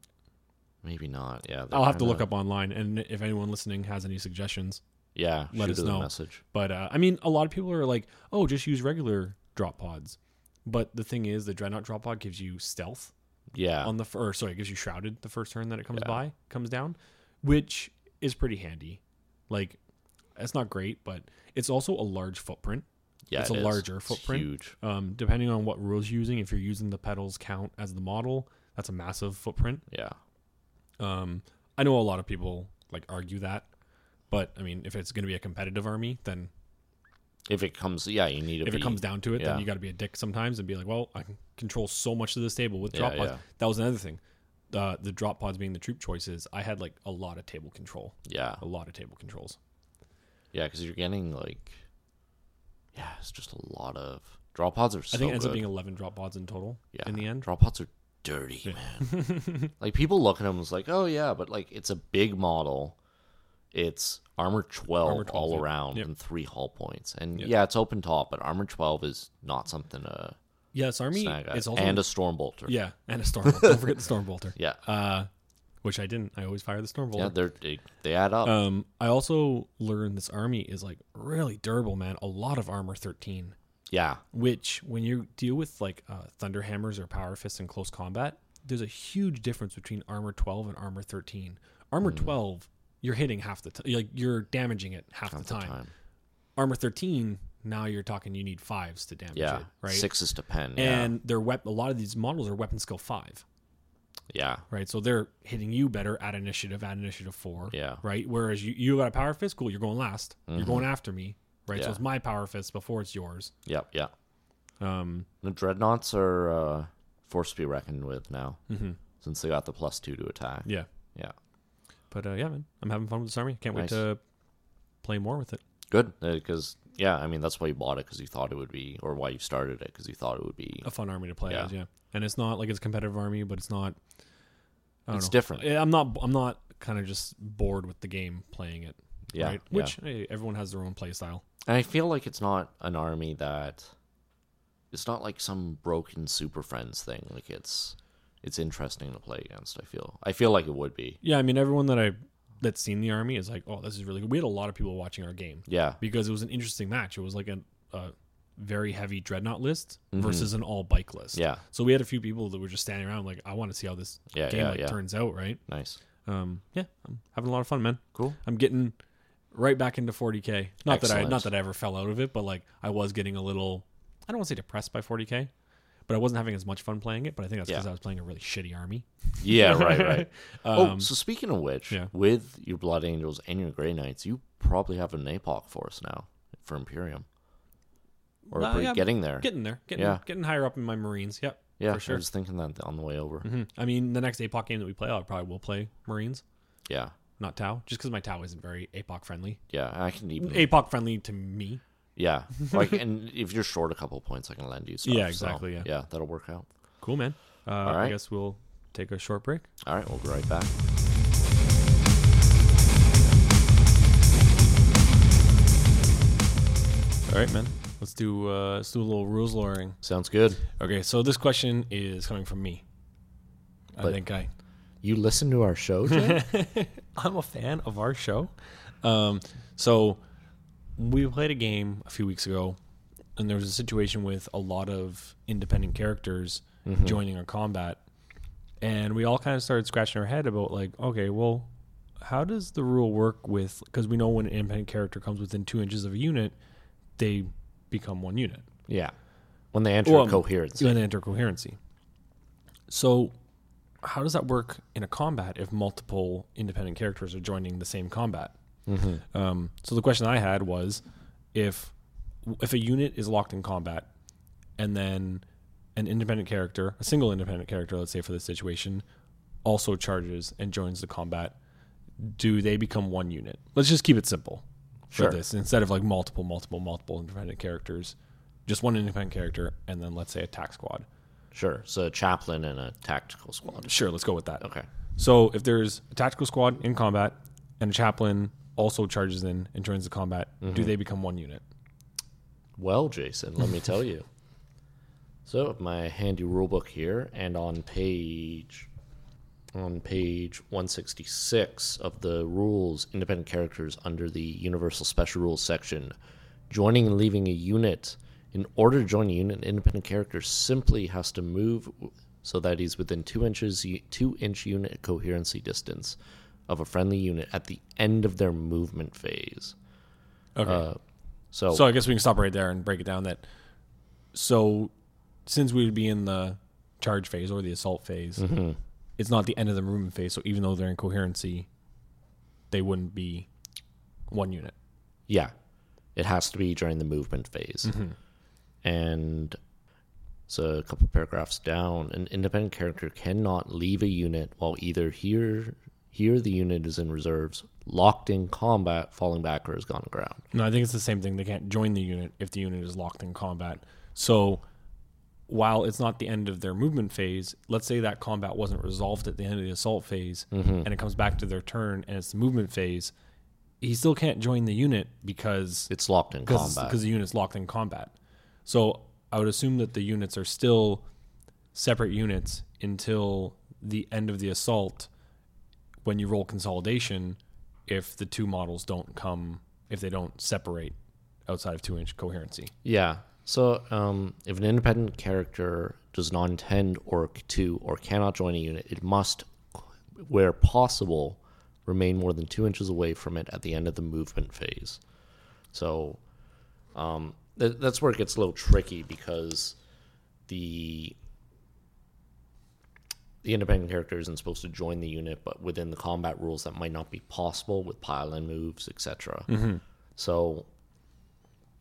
not. Yeah, I'll have to look up online, and if anyone listening has any suggestions, let us know. Message. But I mean, a lot of people are like, "Oh, just use regular drop pods," but the thing is, the Dreadnought drop pod gives you stealth. Yeah. It gives you shrouded the first turn that it comes down, which is pretty handy. Like, it's not great, but it's also a large footprint. Yeah, it's larger footprint. Huge. Depending on what rules you're using, if you're using the pedals count as the model, that's a massive footprint. Yeah. I know a lot of people like argue that, but I mean, if it's going to be a competitive army, then if it comes down to it, then you got to be a dick sometimes and be like, well, I can control so much of this table with drop pods. That was another thing. The drop pods being the troop choices, I had like a lot of table control. Yeah, a lot of table controls. Yeah, because you're getting like, it's just a lot of drop pods. Are so I think it ends up being 11 drop pods in total. Yeah, in the end, drop pods are dirty, man. Like, people look at him as like, oh yeah, but like, it's a big model, it's armor 12 all around, and 3 hull points, and it's open top, but armor 12 is not something to army snag at. It's also, and a storm bolter. Yeah, and a storm bolter. Don't forget the storm bolter. Yeah, which I didn't. I always fire the storm bolter. Yeah, they add up. I also learned this army is like really durable, man. A lot of armor 13. Yeah. Which, when you deal with like Thunderhammers or Power Fists in close combat, there's a huge difference between Armor 12 and Armor 13. Armor 12, you're hitting half the time. Like, you're damaging it half the time. Armor 13, now you're talking you need 5s to damage it, right? 6s to pen. And a lot of these models are weapon skill 5. Yeah. Right? So they're hitting you better at initiative 4. Yeah. Right? Whereas you got a Power Fist, cool, you're going last. Mm-hmm. You're going after me. Right, yeah. So it's my Power Fist before it's yours. Yep, yeah. The Dreadnoughts are forced to be reckoned with now, since they got the +2 to attack. Yeah, yeah. But man, I'm having fun with this army. Can't wait to play more with it. Good, because I mean, that's why you bought it, because you thought it would be, or why you started it, because you thought it would be a fun army to play as. Yeah, and it's not like it's a competitive army, but it's not. I don't know. Different. I'm not kind of just bored with the game playing it. Yeah, right? Which everyone has their own play style. And I feel like it's not an army that it's not like some broken Super Friends thing. Like it's interesting to play against. I feel like it would be. Yeah, I mean, everyone that's seen the army is like, oh, this is really good. We had a lot of people watching our game. Yeah, because it was an interesting match. It was like a very heavy Dreadnought list versus an all bike list. Yeah, so we had a few people that were just standing around like, I want to see how this game turns out. Right. Nice. Yeah, I'm having a lot of fun, man. Cool. I'm getting right back into 40K. Not that I ever fell out of it, but like I was getting a little, I don't want to say depressed by 40K, but I wasn't having as much fun playing it. But I think that's because I was playing a really shitty army. Yeah, right. So speaking of which, with your Blood Angels and your Grey Knights, you probably have an APOC force now for Imperium. Or getting there. Getting there. Getting higher up in my Marines. Yep. Yeah, for sure. I was thinking that on the way over. Mm-hmm. I mean, the next APOC game that we play, I probably will play Marines. Yeah. Not Tau, just because my Tau isn't very APOC friendly. Yeah, I can even... APOC friendly to me. Yeah. Like, and if you're short a couple points, I can lend you stuff. Yeah, exactly. So, yeah, that'll work out. Cool, man. All right. I guess we'll take a short break. All right, we'll be right back. All right, man. Let's do a little rules lawyering. Sounds good. Okay, so this question is coming from me. You listen to our show, Jay? I'm a fan of our show. So we played a game a few weeks ago, and there was a situation with a lot of independent characters joining a combat, and we all kind of started scratching our head about like, okay, well, how does the rule work with... Because we know when an independent character comes within 2 inches of a unit, they... become one unit. Yeah. When they enter coherency. When they enter coherency. So how does that work in a combat if multiple independent characters are joining the same combat? Mm-hmm. So the question I had was, if a unit is locked in combat and then a single independent character, let's say for this situation, also charges and joins the combat, do they become one unit? Let's just keep it simple. Sure. For this, instead of like multiple independent characters, just one independent character, and then let's say a tac squad. Sure. So a chaplain and a tactical squad. Sure. Let's go with that. Okay. So if there's a tactical squad in combat and a chaplain also charges in and joins the combat, do they become one unit? Well, Jason, let me tell you. So my handy rule book here, and on page 166 of the rules, independent characters under the Universal Special Rules section, joining and leaving a unit. In order to join a unit, an independent character simply has to move so that he's within 2-inch unit coherency distance of a friendly unit at the end of their movement phase. Okay. So I guess we can stop right there and break it down that. So since we would be in the charge phase or the assault phase, it's not the end of the movement phase, so even though they're in coherency, they wouldn't be one unit. Yeah. It has to be during the movement phase. Mm-hmm. And so a couple paragraphs down, an independent character cannot leave a unit while either here the unit is in reserves, locked in combat, falling back, or has gone aground. No, I think it's the same thing. They can't join the unit if the unit is locked in combat. So... while it's not the end of their movement phase, let's say that combat wasn't resolved at the end of the assault phase and it comes back to their turn and it's the movement phase, he still can't join the unit because... it's locked in combat. Because the unit's locked in combat. So I would assume that the units are still separate units until the end of the assault when you roll consolidation if the two models don't come... if they don't separate outside of 2-inch coherency. Yeah. So, if an independent character does not intend or cannot join a unit, it must, where possible, remain more than 2 inches away from it at the end of the movement phase. So, that's where it gets a little tricky because the independent character isn't supposed to join the unit, but within the combat rules, that might not be possible with pile-in moves, etc. Mm-hmm. So,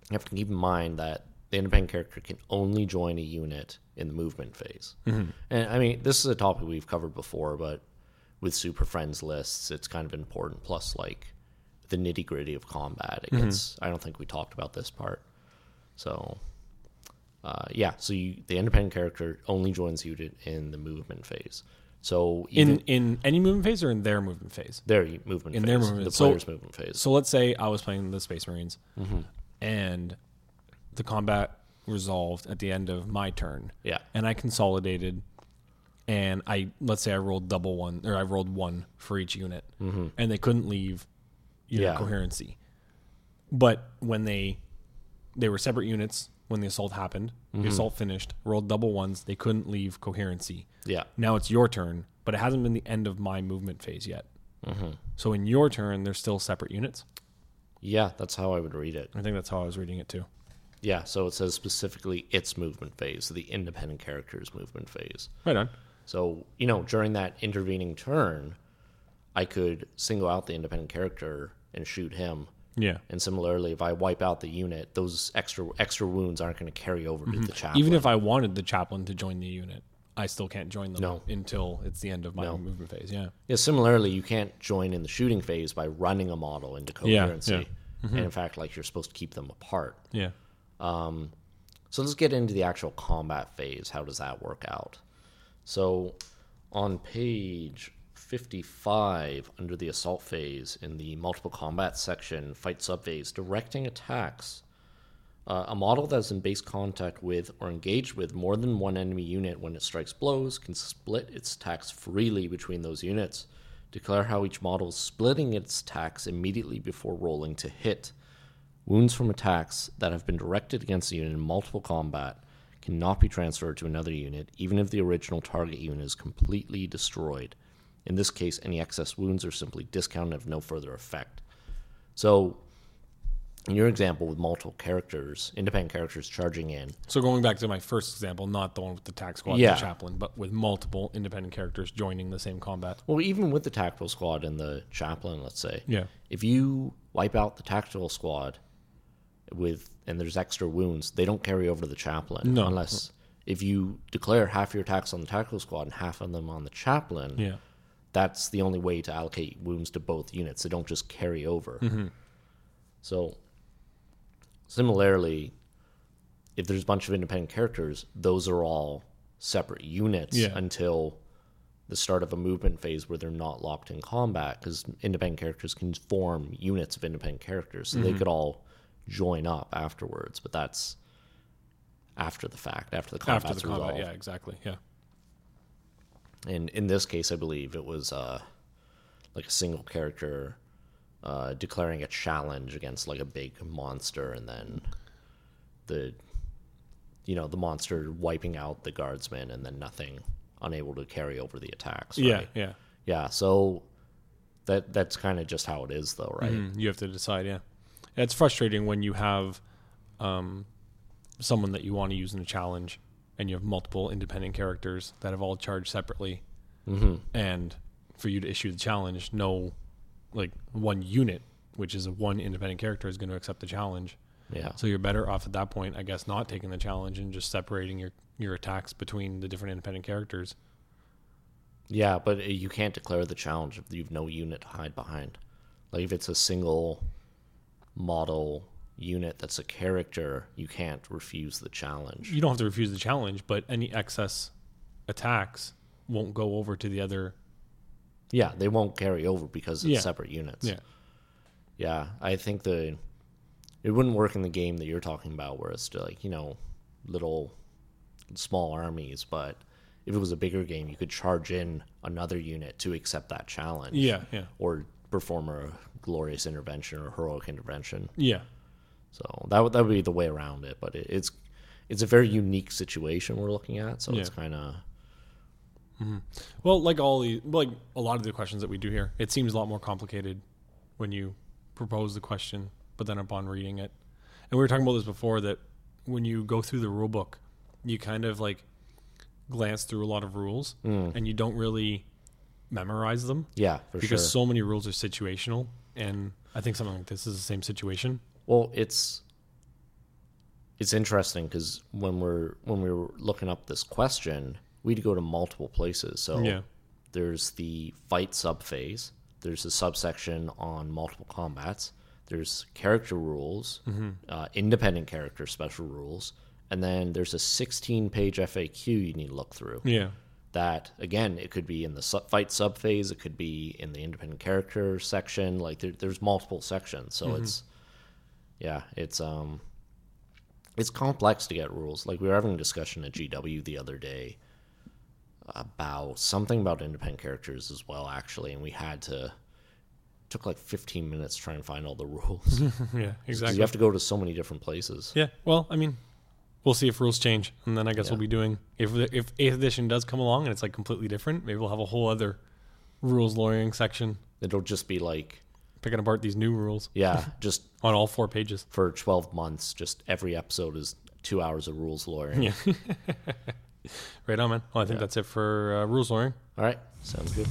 you have to keep in mind that the independent character can only join a unit in the movement phase. Mm-hmm. And, I mean, this is a topic we've covered before, but with Super Friends lists, it's kind of important. Plus, like, the nitty-gritty of combat. It gets, I don't think we talked about this part. So, the independent character only joins the unit in the movement phase. So in any movement phase or in their movement phase? Movement phase. So let's say I was playing the Space Marines, and... the combat resolved at the end of my turn. Yeah. And I consolidated, and let's say I rolled double one, or I rolled one for each unit, mm-hmm. and they couldn't leave coherency. But when they were separate units when the assault happened, mm-hmm. the assault finished, rolled double ones, they couldn't leave coherency. Yeah. Now it's your turn, but it hasn't been the end of my movement phase yet. Mm-hmm. So in your turn, they're still separate units. Yeah, that's how I would read it. I think that's how I was reading it too. Yeah, so it says specifically its movement phase, so the independent character's movement phase. Right on. So, you know, during that intervening turn, I could single out the independent character and shoot him. Yeah. And similarly, if I wipe out the unit, those extra wounds aren't going to carry over mm-hmm. to the chaplain. Even if I wanted the chaplain to join the unit, I still can't join them until it's the end of my movement phase. Yeah. Yeah. Similarly, you can't join in the shooting phase by running a model into coherency. Yeah. Mm-hmm. And in fact, like, you're supposed to keep them apart. Yeah. So let's get into the actual combat phase. How does that work out? So on page 55, under the assault phase, in the multiple combat section, fight subphase, directing attacks, a model that is in base contact with or engaged with more than one enemy unit when it strikes blows can split its attacks freely between those units. Declare how each model is splitting its attacks immediately before rolling to hit. Wounds from attacks that have been directed against a unit in multiple combat cannot be transferred to another unit, even if the original target unit is completely destroyed. In this case, any excess wounds are simply discounted and have no further effect. So, in your example with multiple characters, independent characters charging in. So going back to my first example, not the one with the tac squad and the chaplain, but with multiple independent characters joining the same combat. Well, even with the tactical squad and the chaplain, let's say. Yeah. If you wipe out the tactical squad and there's extra wounds, they don't carry over to the chaplain. No. Unless if you declare half your attacks on the tactical squad and half of them on the chaplain, that's the only way to allocate wounds to both units. They don't just carry over. Mm-hmm. So similarly, if there's a bunch of independent characters, those are all separate units until the start of a movement phase where they're not locked in combat, because independent characters can form units of independent characters, so mm-hmm. they could all join up afterwards, but that's after the fact, after the combat's resolved. Yeah, exactly, yeah. And in this case, I believe it was like a single character declaring a challenge against like a big monster, and then the monster wiping out the guardsman, and then nothing, unable to carry over the attacks. Right? Yeah. So that's kind of just how it is, though, right? Mm-hmm. You have to decide. Yeah, it's frustrating when you have someone that you want to use in a challenge, and you have multiple independent characters that have all charged separately, mm-hmm. and for you to issue the challenge, one unit, which is one independent character, is going to accept the challenge. Yeah. So you're better off at that point, I guess, not taking the challenge and just separating your attacks between the different independent characters. Yeah, but you can't declare the challenge if you've no unit to hide behind. Like, if it's a single model unit that's a character, you can't refuse the challenge. You don't have to refuse the challenge, but any excess attacks won't go over to the other. Yeah, they won't carry over because it's separate units. Yeah, I think it wouldn't work in the game that you're talking about, where it's like, little small armies, but if it was a bigger game, you could charge in another unit to accept that challenge. Yeah. Or perform a glorious intervention or heroic intervention. Yeah. So that would be the way around it, but it's a very unique situation we're looking at. So it's kind of well, like a lot of the questions that we do here, it seems a lot more complicated when you propose the question, but then upon reading it, and we were talking about this before, that when you go through the rule book, you kind of like glance through a lot of rules and you don't really memorize them. Yeah, for sure. Because so many rules are situational, and I think something like this is the same situation. Well, it's interesting because when we were looking up this question, we'd go to multiple places. So there's the fight subphase, there's the subsection on multiple combats, there's character rules, mm-hmm. Independent character special rules, and then there's a 16-page FAQ you need to look through. Yeah. That, again, it could be in the fight subphase, it could be in the independent character section. Like, there's multiple sections, so mm-hmm. it's... Yeah, it's it's complex to get rules. Like, we were having a discussion at GW the other day about something about independent characters as well, actually, and we had to... took like 15 minutes to try and find all the rules. Yeah, exactly. You have to go to so many different places. Yeah, well, I mean, we'll see if rules change, and then I guess we'll be doing, if 8th edition does come along and it's like completely different, maybe we'll have a whole other rules lawyering section. It'll just be like... picking apart these new rules. Yeah, just... on all 4 pages. For 12 months, just every episode is 2 hours of rules lawyering. Yeah. Right on, man. Well, I think that's it for rules lawyering. All right, sounds good.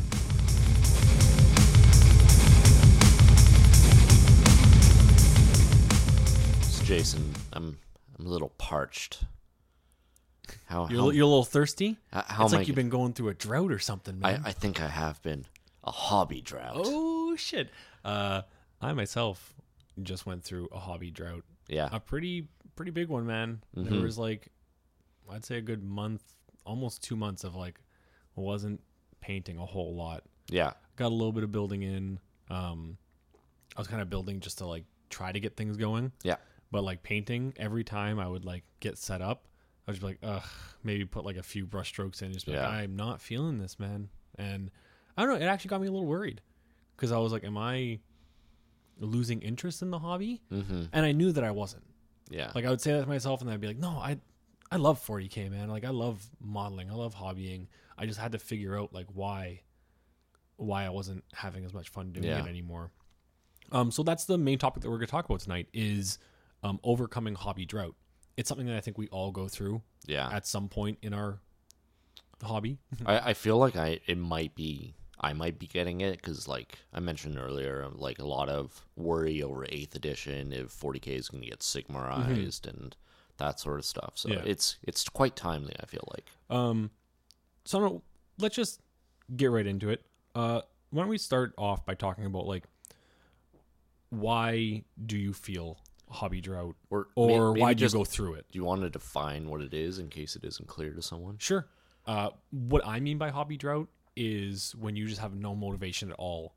Jason, I'm a little parched. You're a little thirsty? It's like you've been going through a drought or something, man. I think I have been. A hobby drought. Oh, shit. I myself just went through a hobby drought. Yeah. A pretty big one, man. Mm-hmm. There was like, I'd say a good month, almost 2 months of like, wasn't painting a whole lot. Yeah. Got a little bit of building in. I was kind of building just to like try to get things going. Yeah. But, like, painting, every time I would, like, get set up, I would just be like, ugh, maybe put, like, a few brush strokes in and just be like, I'm not feeling this, man. And I don't know. It actually got me a little worried because I was like, am I losing interest in the hobby? Mm-hmm. And I knew that I wasn't. Yeah. Like, I would say that to myself, and I'd be like, no, I love 40K, man. Like, I love modeling. I love hobbying. I just had to figure out, like, why I wasn't having as much fun doing it anymore. So that's the main topic that we're going to talk about tonight is... overcoming hobby drought. It's something that I think we all go through at some point in our hobby. I feel like I might be getting it because, like I mentioned earlier, like a lot of worry over 8th edition if 40K is going to get Sigmarized and that sort of stuff. So it's quite timely, I feel like. So let's just get right into it. Why don't we start off by talking about like why do you feel hobby drought or why do you go through it? Do you want to define what it is in case it isn't clear to someone? Sure. What I mean by hobby drought is when you just have no motivation at all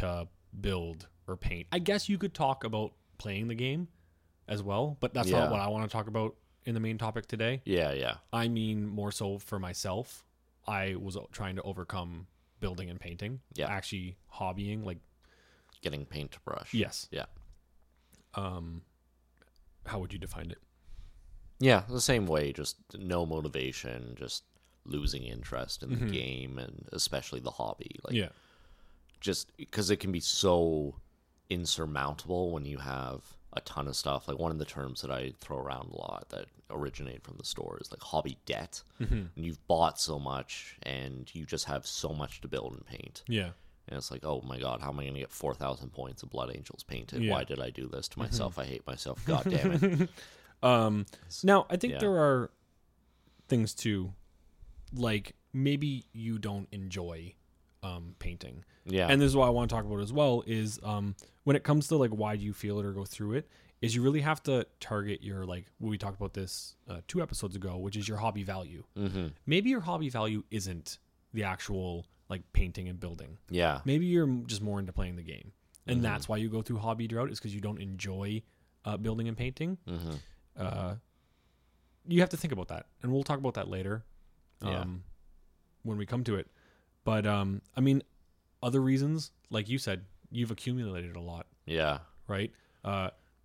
to build or paint. I guess you could talk about playing the game as well, but that's not what I want to talk about in the main topic today. Yeah. I mean more so for myself. I was trying to overcome building and painting. Yeah. Actually hobbying, like getting paint to brush. Yes. Yeah. How would you define it? Yeah, the same way, just no motivation, just losing interest in the game and especially the hobby. Like, just because it can be so insurmountable when you have a ton of stuff. Like one of the terms that I throw around a lot that originate from the store is like hobby debt. And you've bought so much and you just have so much to build and paint. Yeah. And it's like, oh my God, how am I going to get 4,000 points of Blood Angels painted? Yeah. Why did I do this to myself? I hate myself. God damn it. Now, I think there are things too, like maybe you don't enjoy painting. Yeah. And this is what I want to talk about as well is when it comes to like, why do you feel it or go through it is you really have to target your, like we talked about this 2 episodes ago, which is your hobby value. Maybe your hobby value isn't the actual like painting and building. Yeah. Maybe you're just more into playing the game. And that's why you go through hobby drought is because you don't enjoy building and painting. You have to think about that. And we'll talk about that later when we come to it. But, I mean, other reasons, like you said, you've accumulated a lot. Yeah. Right?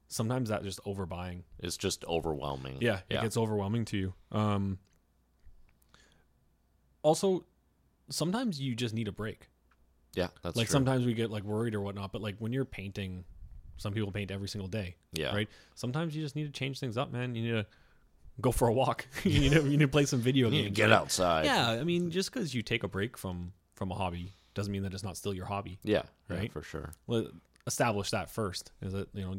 Sometimes that just overbuying. It's just overwhelming. Yeah. It gets overwhelming to you. Also, sometimes you just need a break. Yeah, that's true. Like sometimes we get like worried or whatnot, but like when you're painting, some people paint every single day. Yeah. Right? Sometimes you just need to change things up, man. You need to go for a walk. you need to play some video games. You need to get outside. Yeah, I mean, just because you take a break from a hobby doesn't mean that it's not still your hobby. Yeah, right? Yeah, for sure. Well, establish that first. Is that, you know,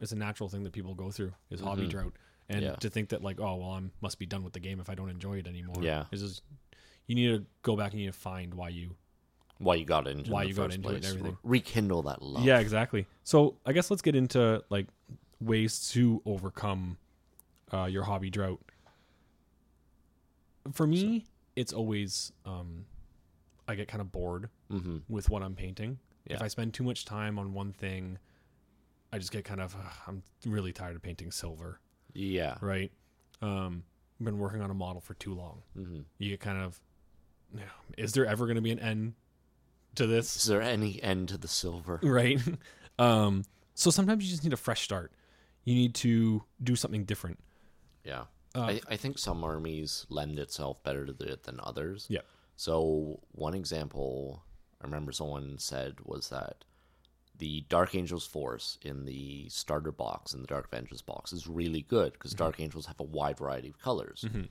it's a natural thing that people go through is hobby drought. And to think that like, oh, well, I must be done with the game if I don't enjoy it anymore. Yeah. It's just... You need to go back and you need to find why you got into it and everything. Rekindle that love. Yeah, exactly. So I guess let's get into like ways to overcome your hobby drought. For me, it's always I get kind of bored with what I'm painting. Yeah. If I spend too much time on one thing, I just get kind of I'm really tired of painting silver. Yeah. Right? Been working on a model for too long. Mm-hmm. You get kind of, you know, is there ever going to be an end to this? Is there any end to the silver? Right. So sometimes you just need a fresh start. You need to do something different. Yeah. I think some armies lend itself better to it than others. Yeah. So one example I remember someone said was that the Dark Angels force in the starter box, in the Dark Vengeance box, is really good because mm-hmm. Dark Angels have a wide variety of colors. Mm-hmm.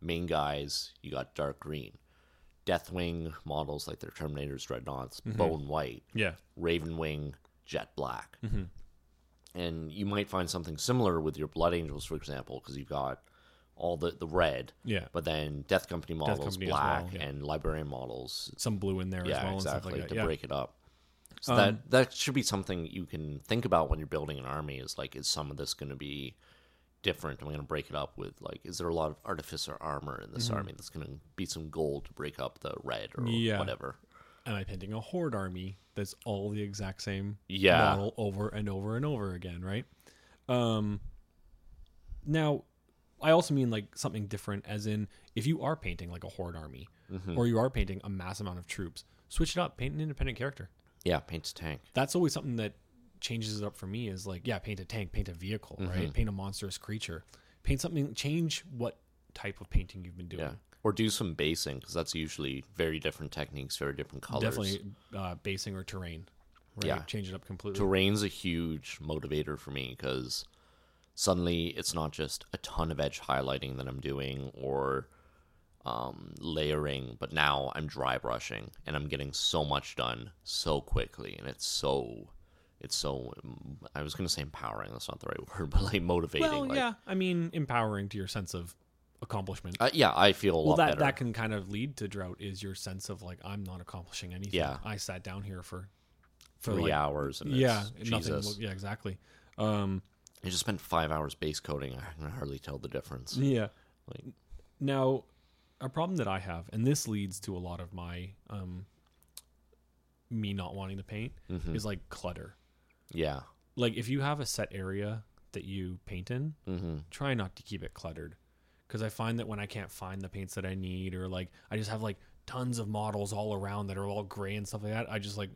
Main guys, you got dark green. Deathwing models like their Terminators, Dreadnoughts, mm-hmm. bone white. Yeah. Ravenwing, jet black. Mm-hmm. And you might find something similar with your Blood Angels, for example, because you've got all the red. Yeah. But then Death Company models, black, well, yeah. and Librarian models. Some blue in there as well. Exactly, and stuff like that. To break it up. So that should be something you can think about when you're building an army is like, is some of this going to be different? I'm going to break it up with like, is there a lot of artificer armor in this mm-hmm. army that's going to be some gold to break up the red or yeah. whatever? Am I painting a horde army that's all the exact same yeah. model over and over and over again, right? Now, I also mean like something different as in if you are painting like a horde army mm-hmm. or you are painting a mass amount of troops, switch it up, paint an independent character. Yeah, paint a tank. That's always something that changes it up for me is like, yeah, paint a tank, paint a vehicle, mm-hmm. right? Paint a monstrous creature. Paint something, change what type of painting you've been doing. Yeah. Or do some basing because that's usually very different techniques, very different colors. Definitely basing or terrain, right? Yeah. Change it up completely. Terrain's a huge motivator for me because suddenly it's not just a ton of edge highlighting that I'm doing or layering, but now I'm dry brushing and I'm getting so much done so quickly, and it's so I was gonna say empowering, that's not the right word, but like motivating. Well, like, yeah, I mean empowering to your sense of accomplishment. Yeah, I feel a lot that, better. That can kind of lead to drought is your sense of like I'm not accomplishing anything. Yeah, I sat down here for 3 hours and yeah, it's nothing. Jesus. Yeah, exactly. I just spent 5 hours base coding. I can hardly tell the difference. Yeah. Like, now, a problem that I have, and this leads to a lot of my me not wanting to paint, mm-hmm. is like clutter. Yeah. Like if you have a set area that you paint in, mm-hmm. try not to keep it cluttered. Because I find that when I can't find the paints that I need, or like I just have like tons of models all around that are all gray and stuff like that, I just like,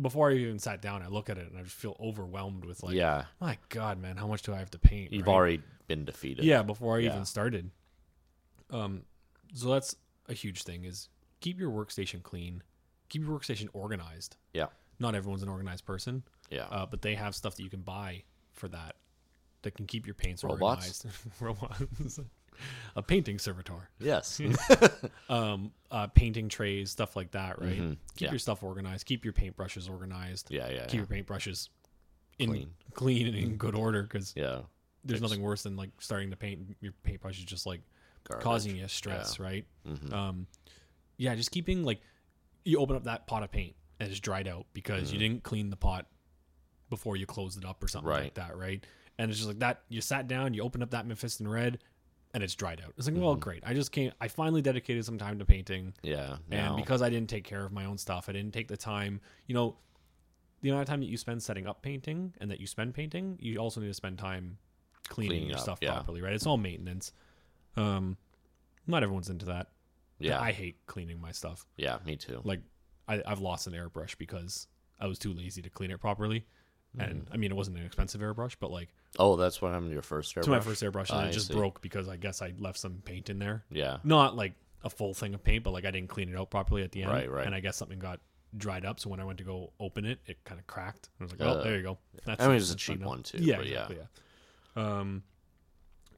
before I even sat down, I look at it and I just feel overwhelmed with like, yeah. my God, man, how much do I have to paint? You've right? already been defeated. Yeah, before I even started. So that's a huge thing is keep your workstation clean, keep your workstation organized. Yeah. Not everyone's an organized person. Yeah. But they have stuff that you can buy for that can keep your paints organized. Robots. A painting servitor. Yes. Painting trays, stuff like that, right? Mm-hmm. Keep your stuff organized. Keep your paintbrushes organized. Yeah. Keep your paintbrushes clean and in good order because there's nothing worse than like starting to paint and your paintbrush is just like garbage. Causing you stress, right? Mm-hmm. Just keeping like you open up that pot of paint and it's dried out because you didn't clean the pot before you closed it up or something like that, right? And it's just like that. You sat down, you opened up that Mephiston red, and it's dried out. It's like, well, great. I finally dedicated some time to painting. Yeah, and because I didn't take care of my own stuff, I didn't take the time. You know, the amount of time that you spend setting up painting and that you spend painting, you also need to spend time cleaning your stuff properly, right? It's all maintenance. Not everyone's into that. Yeah, I hate cleaning my stuff. Yeah, me too. Like, I've lost an airbrush because I was too lazy to clean it properly. And I mean, it wasn't an expensive airbrush, but like, oh, that's what happened to your first airbrush. To my first airbrush, and it just broke because I guess I left some paint in there. Yeah, not like a full thing of paint, but like I didn't clean it out properly at the end. Right. And I guess something got dried up, so when I went to go open it, it kind of cracked. I was like, oh, there you go. That's it was a cheap one too. Yeah, but exactly, yeah.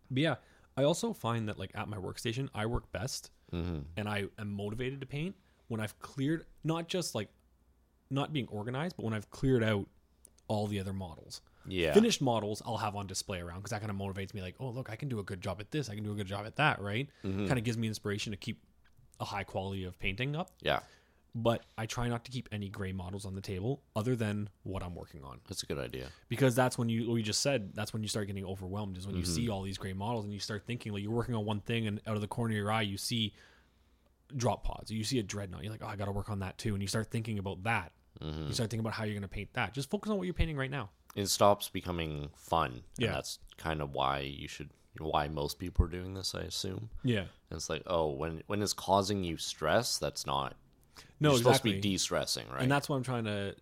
But yeah. I also find that, like, at my workstation, I work best, and I am motivated to paint when I've cleared, not just, like, not being organized, but when I've cleared out all the other models. Yeah. Finished models I'll have on display around, because that kind of motivates me, like, oh, look, I can do a good job at this, I can do a good job at that, right? Mm-hmm. Kind of gives me inspiration to keep a high quality of painting up. Yeah. But I try not to keep any gray models on the table other than what I'm working on. That's a good idea. Because that's when you just said, that's when you start getting overwhelmed is when you see all these gray models and you start thinking like you're working on one thing and out of the corner of your eye, you see drop pods. You see a dreadnought. You're like, oh, I got to work on that too. And you start thinking about that. Mm-hmm. You start thinking about how you're going to paint that. Just focus on what you're painting right now. It stops becoming fun. Yeah. And that's kind of why you should why most people are doing this, I assume. Yeah. And it's like, oh, when it's causing you stress, that's not... No, you're exactly. supposed to be de-stressing, right? And that's what I'm trying to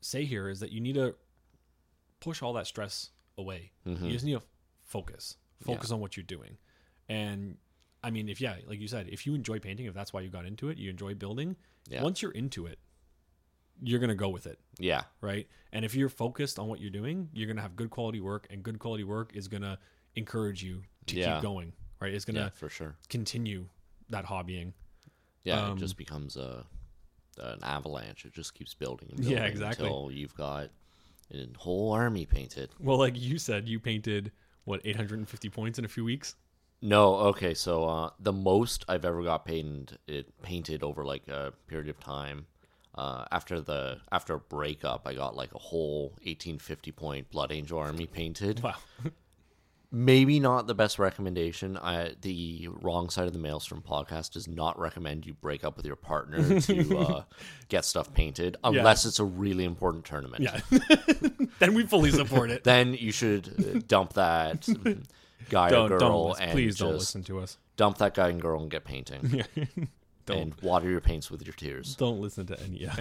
say here, is that you need to push all that stress away. Mm-hmm. You just need to focus on what you're doing. And I mean, if like you said, if you enjoy painting, if that's why you got into it, you enjoy building, once you're into it, you're going to go with it. Yeah. Right? And if you're focused on what you're doing, you're going to have good quality work, and good quality work is going to encourage you to keep going, right? It's going to for sure continue that hobbying. Yeah, it just becomes an avalanche. It just keeps building and building until you've got a whole army painted. Well, like you said, you painted, 850 points in a few weeks? No, okay, so the most I've ever got painted over like a period of time. After a breakup, I got like a whole 1850 point Blood Angel army painted. Wow. Maybe not the best recommendation. The Wrong Side of the Maelstrom podcast does not recommend you break up with your partner to get stuff painted unless it's a really important tournament. Yeah. Then we fully support it. Then you should dump that guy or girl and please don't listen to us. Dump that guy and girl and get painting. Yeah. And water your paints with your tears. Don't listen to any. Yeah,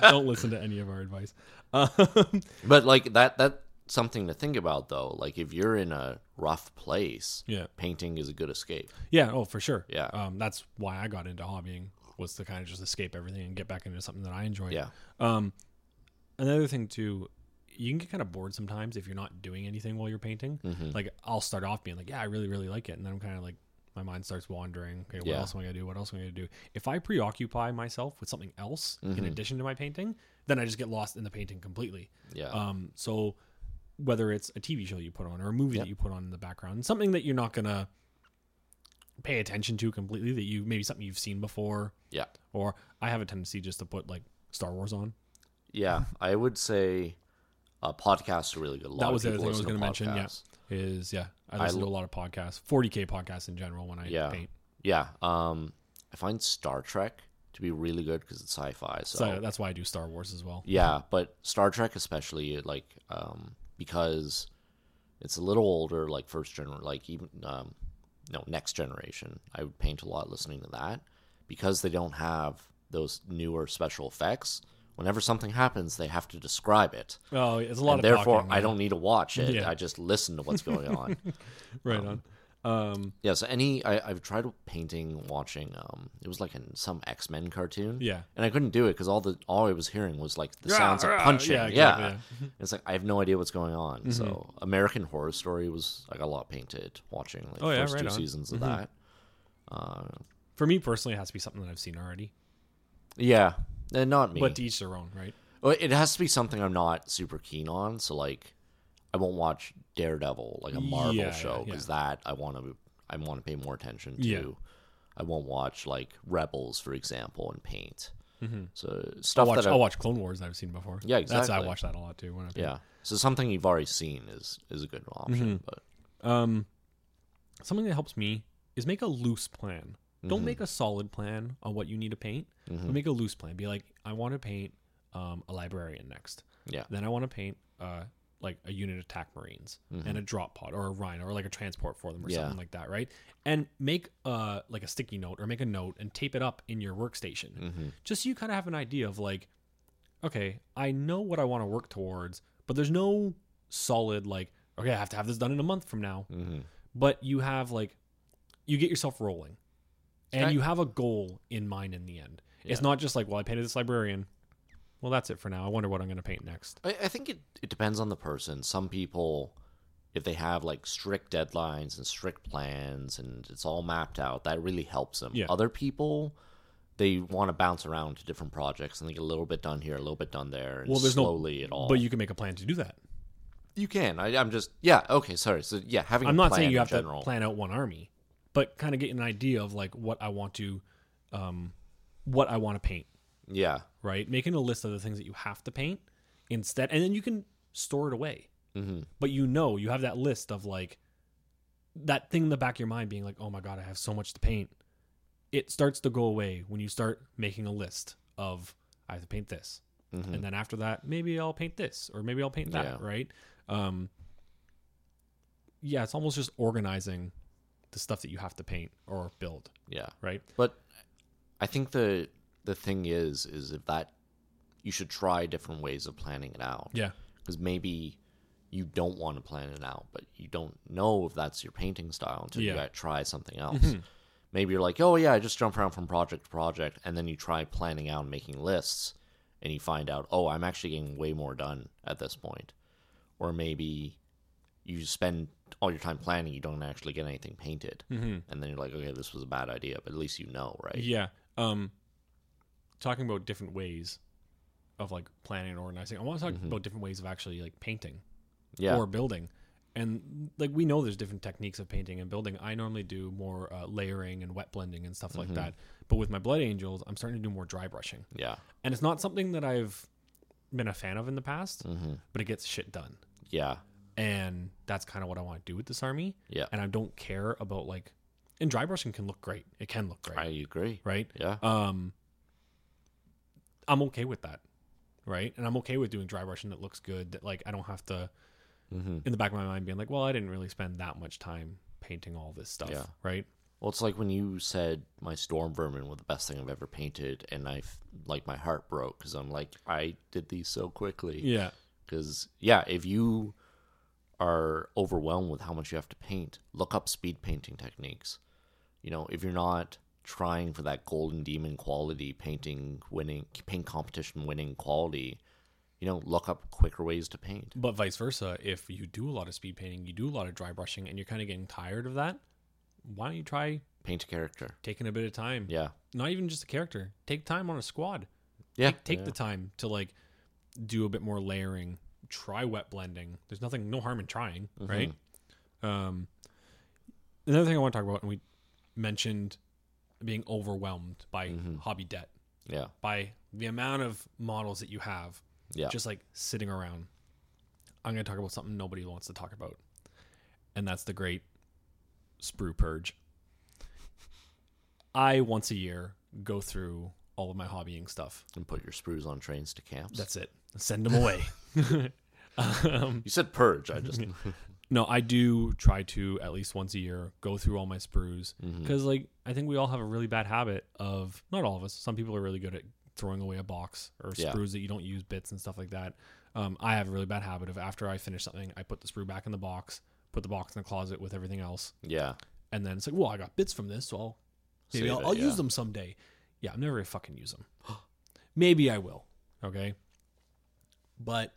don't listen to any of our advice. But like that's something to think about, though. Like if you're in a rough place, painting is a good escape. Yeah. Oh, for sure. Yeah. That's why I got into hobbying, was to kind of just escape everything and get back into something that I enjoy. Yeah. Another thing too, you can get kind of bored sometimes if you're not doing anything while you're painting. Mm-hmm. Like I'll start off being like, I really, really like it, and then I'm kind of like, my mind starts wandering. Okay, what else am I going to do? What else am I going to do? If I preoccupy myself with something else in addition to my painting, then I just get lost in the painting completely. Yeah. So whether it's a TV show you put on or a movie that you put on in the background, something that you're not going to pay attention to completely, that you maybe something you've seen before. Yeah. Or I have a tendency just to put like Star Wars on. Yeah. I would say podcasts are really good. That was the other thing I was going to mention. Yeah. I listen to a lot of podcasts, 40K podcasts in general when I paint. Yeah. I find Star Trek to be really good because it's sci-fi. So that's why I do Star Wars as well. Yeah, but Star Trek especially, like, because it's a little older, like first generation, like even, next generation. I would paint a lot listening to that because they don't have those newer special effects. Whenever something happens, they have to describe it. Oh, it's a lot of talking. Therefore, I don't need to watch it. Yeah. I just listen to what's going on. Right on. Yeah, so I've tried painting, watching, it was like in some X-Men cartoon. Yeah. And I couldn't do it because all I was hearing was like the sounds of punching. Yeah. Exactly, yeah. It's like, I have no idea what's going on. Mm-hmm. So American Horror Story was, I got a lot painted watching like first two seasons of that. For me personally, it has to be something that I've seen already. Yeah. Not me. But to each their own, right? It has to be something I'm not super keen on. So, like, I won't watch Daredevil, like a Marvel show, because that I want to pay more attention to. Yeah. I won't watch, like, Rebels, for example, and paint. Mm-hmm. So stuff I'll watch Clone Wars that I've seen before. Yeah, exactly. I watch that a lot, too. When I paint. Yeah. So something you've already seen is a good option. Mm-hmm. But something that helps me is make a loose plan. Don't make a solid plan on what you need to paint. Mm-hmm. But make a loose plan. Be like, I want to paint a librarian next. Yeah. Then I want to paint like a unit of attack marines and a drop pod or a rhino or like a transport for them or something like that, right? And make like a sticky note or make a note and tape it up in your workstation. Mm-hmm. Just so you kind of have an idea of like, okay, I know what I want to work towards, but there's no solid like, okay, I have to have this done in a month from now. Mm-hmm. But you have like, you get yourself rolling. And you have a goal in mind in the end. Yeah. It's not just like, well, I painted this librarian. Well, that's it for now. I wonder what I'm going to paint next. I think it depends on the person. Some people, if they have like strict deadlines and strict plans and it's all mapped out, that really helps them. Yeah. Other people, they want to bounce around to different projects and they get a little bit done here, a little bit done there, and slowly at all. But you can make a plan to do that. You can. I'm just, okay, sorry. So, having I'm not saying you have to plan out one army. But kind of get an idea of like what I want to paint. Yeah. Right. Making a list of the things that you have to paint instead, and then you can store it away. Mm-hmm. But you have that list of like that thing in the back of your mind, being like, oh my god, I have so much to paint. It starts to go away when you start making a list of I have to paint this, and then after that, maybe I'll paint this or maybe I'll paint that. Right. yeah, it's almost just organizing the stuff that you have to paint or build. Yeah. Right. But I think the thing is if that you should try different ways of planning it out. Yeah. Because maybe you don't want to plan it out, but you don't know if that's your painting style until you try something else. Mm-hmm. Maybe you're like, oh yeah, I just jump around from project to project, and then you try planning out and making lists, and you find out, oh, I'm actually getting way more done at this point. Or maybe you spend all your time planning, you don't actually get anything painted. Mm-hmm. And then you're like, okay, this was a bad idea, but at least you know, right? Yeah. Talking about different ways of like planning and organizing, I want to talk about different ways of actually like painting or building. And like, we know there's different techniques of painting and building. I normally do more layering and wet blending and stuff like that. But with my Blood Angels, I'm starting to do more dry brushing. Yeah. And it's not something that I've been a fan of in the past, but it gets shit done. Yeah. And that's kind of what I want to do with this army. Yeah. And I don't care about like, and dry brushing can look great. It can look great. I agree. Right? Yeah. I'm okay with that. Right? And I'm okay with doing dry brushing that looks good, that like I don't have to, in the back of my mind being like, well, I didn't really spend that much time painting all this stuff, right? Well, it's like when you said my Storm Vermin were the best thing I've ever painted, and like my heart broke because I'm like, I did these so quickly. Yeah. Because, yeah, if you are overwhelmed with how much you have to paint, look up speed painting techniques. You know, if you're not trying for that golden demon quality, paint competition winning quality, you know, look up quicker ways to paint. But vice versa, if you do a lot of speed painting, you do a lot of dry brushing, and you're kind of getting tired of that, why don't you try... paint a character. Taking a bit of time. Yeah. Not even just a character. Take time on a squad. Yeah. Take the time to, like, do a bit more layering. Try wet blending. There's no harm in trying, right? Another thing I want to talk about, and we mentioned being overwhelmed by hobby debt. Yeah. By the amount of models that you have. Yeah. Just like sitting around. I'm going to talk about something nobody wants to talk about. And that's the great sprue purge. I, once a year, go through all of my hobbying stuff. And put your sprues on trains to camps? That's it. Send them away. You said purge. I just... No, I do try to, at least once a year, go through all my sprues. Because like, I think we all have a really bad habit of... Not all of us. Some people are really good at throwing away a box or sprues that you don't use, bits and stuff like that. I have a really bad habit of after I finish something, I put the sprue back in the box, put the box in the closet with everything else. Yeah. And then it's like, well, I got bits from this, so I'll use them someday. Yeah, I'm never going to fucking use them. Maybe I will. Okay. But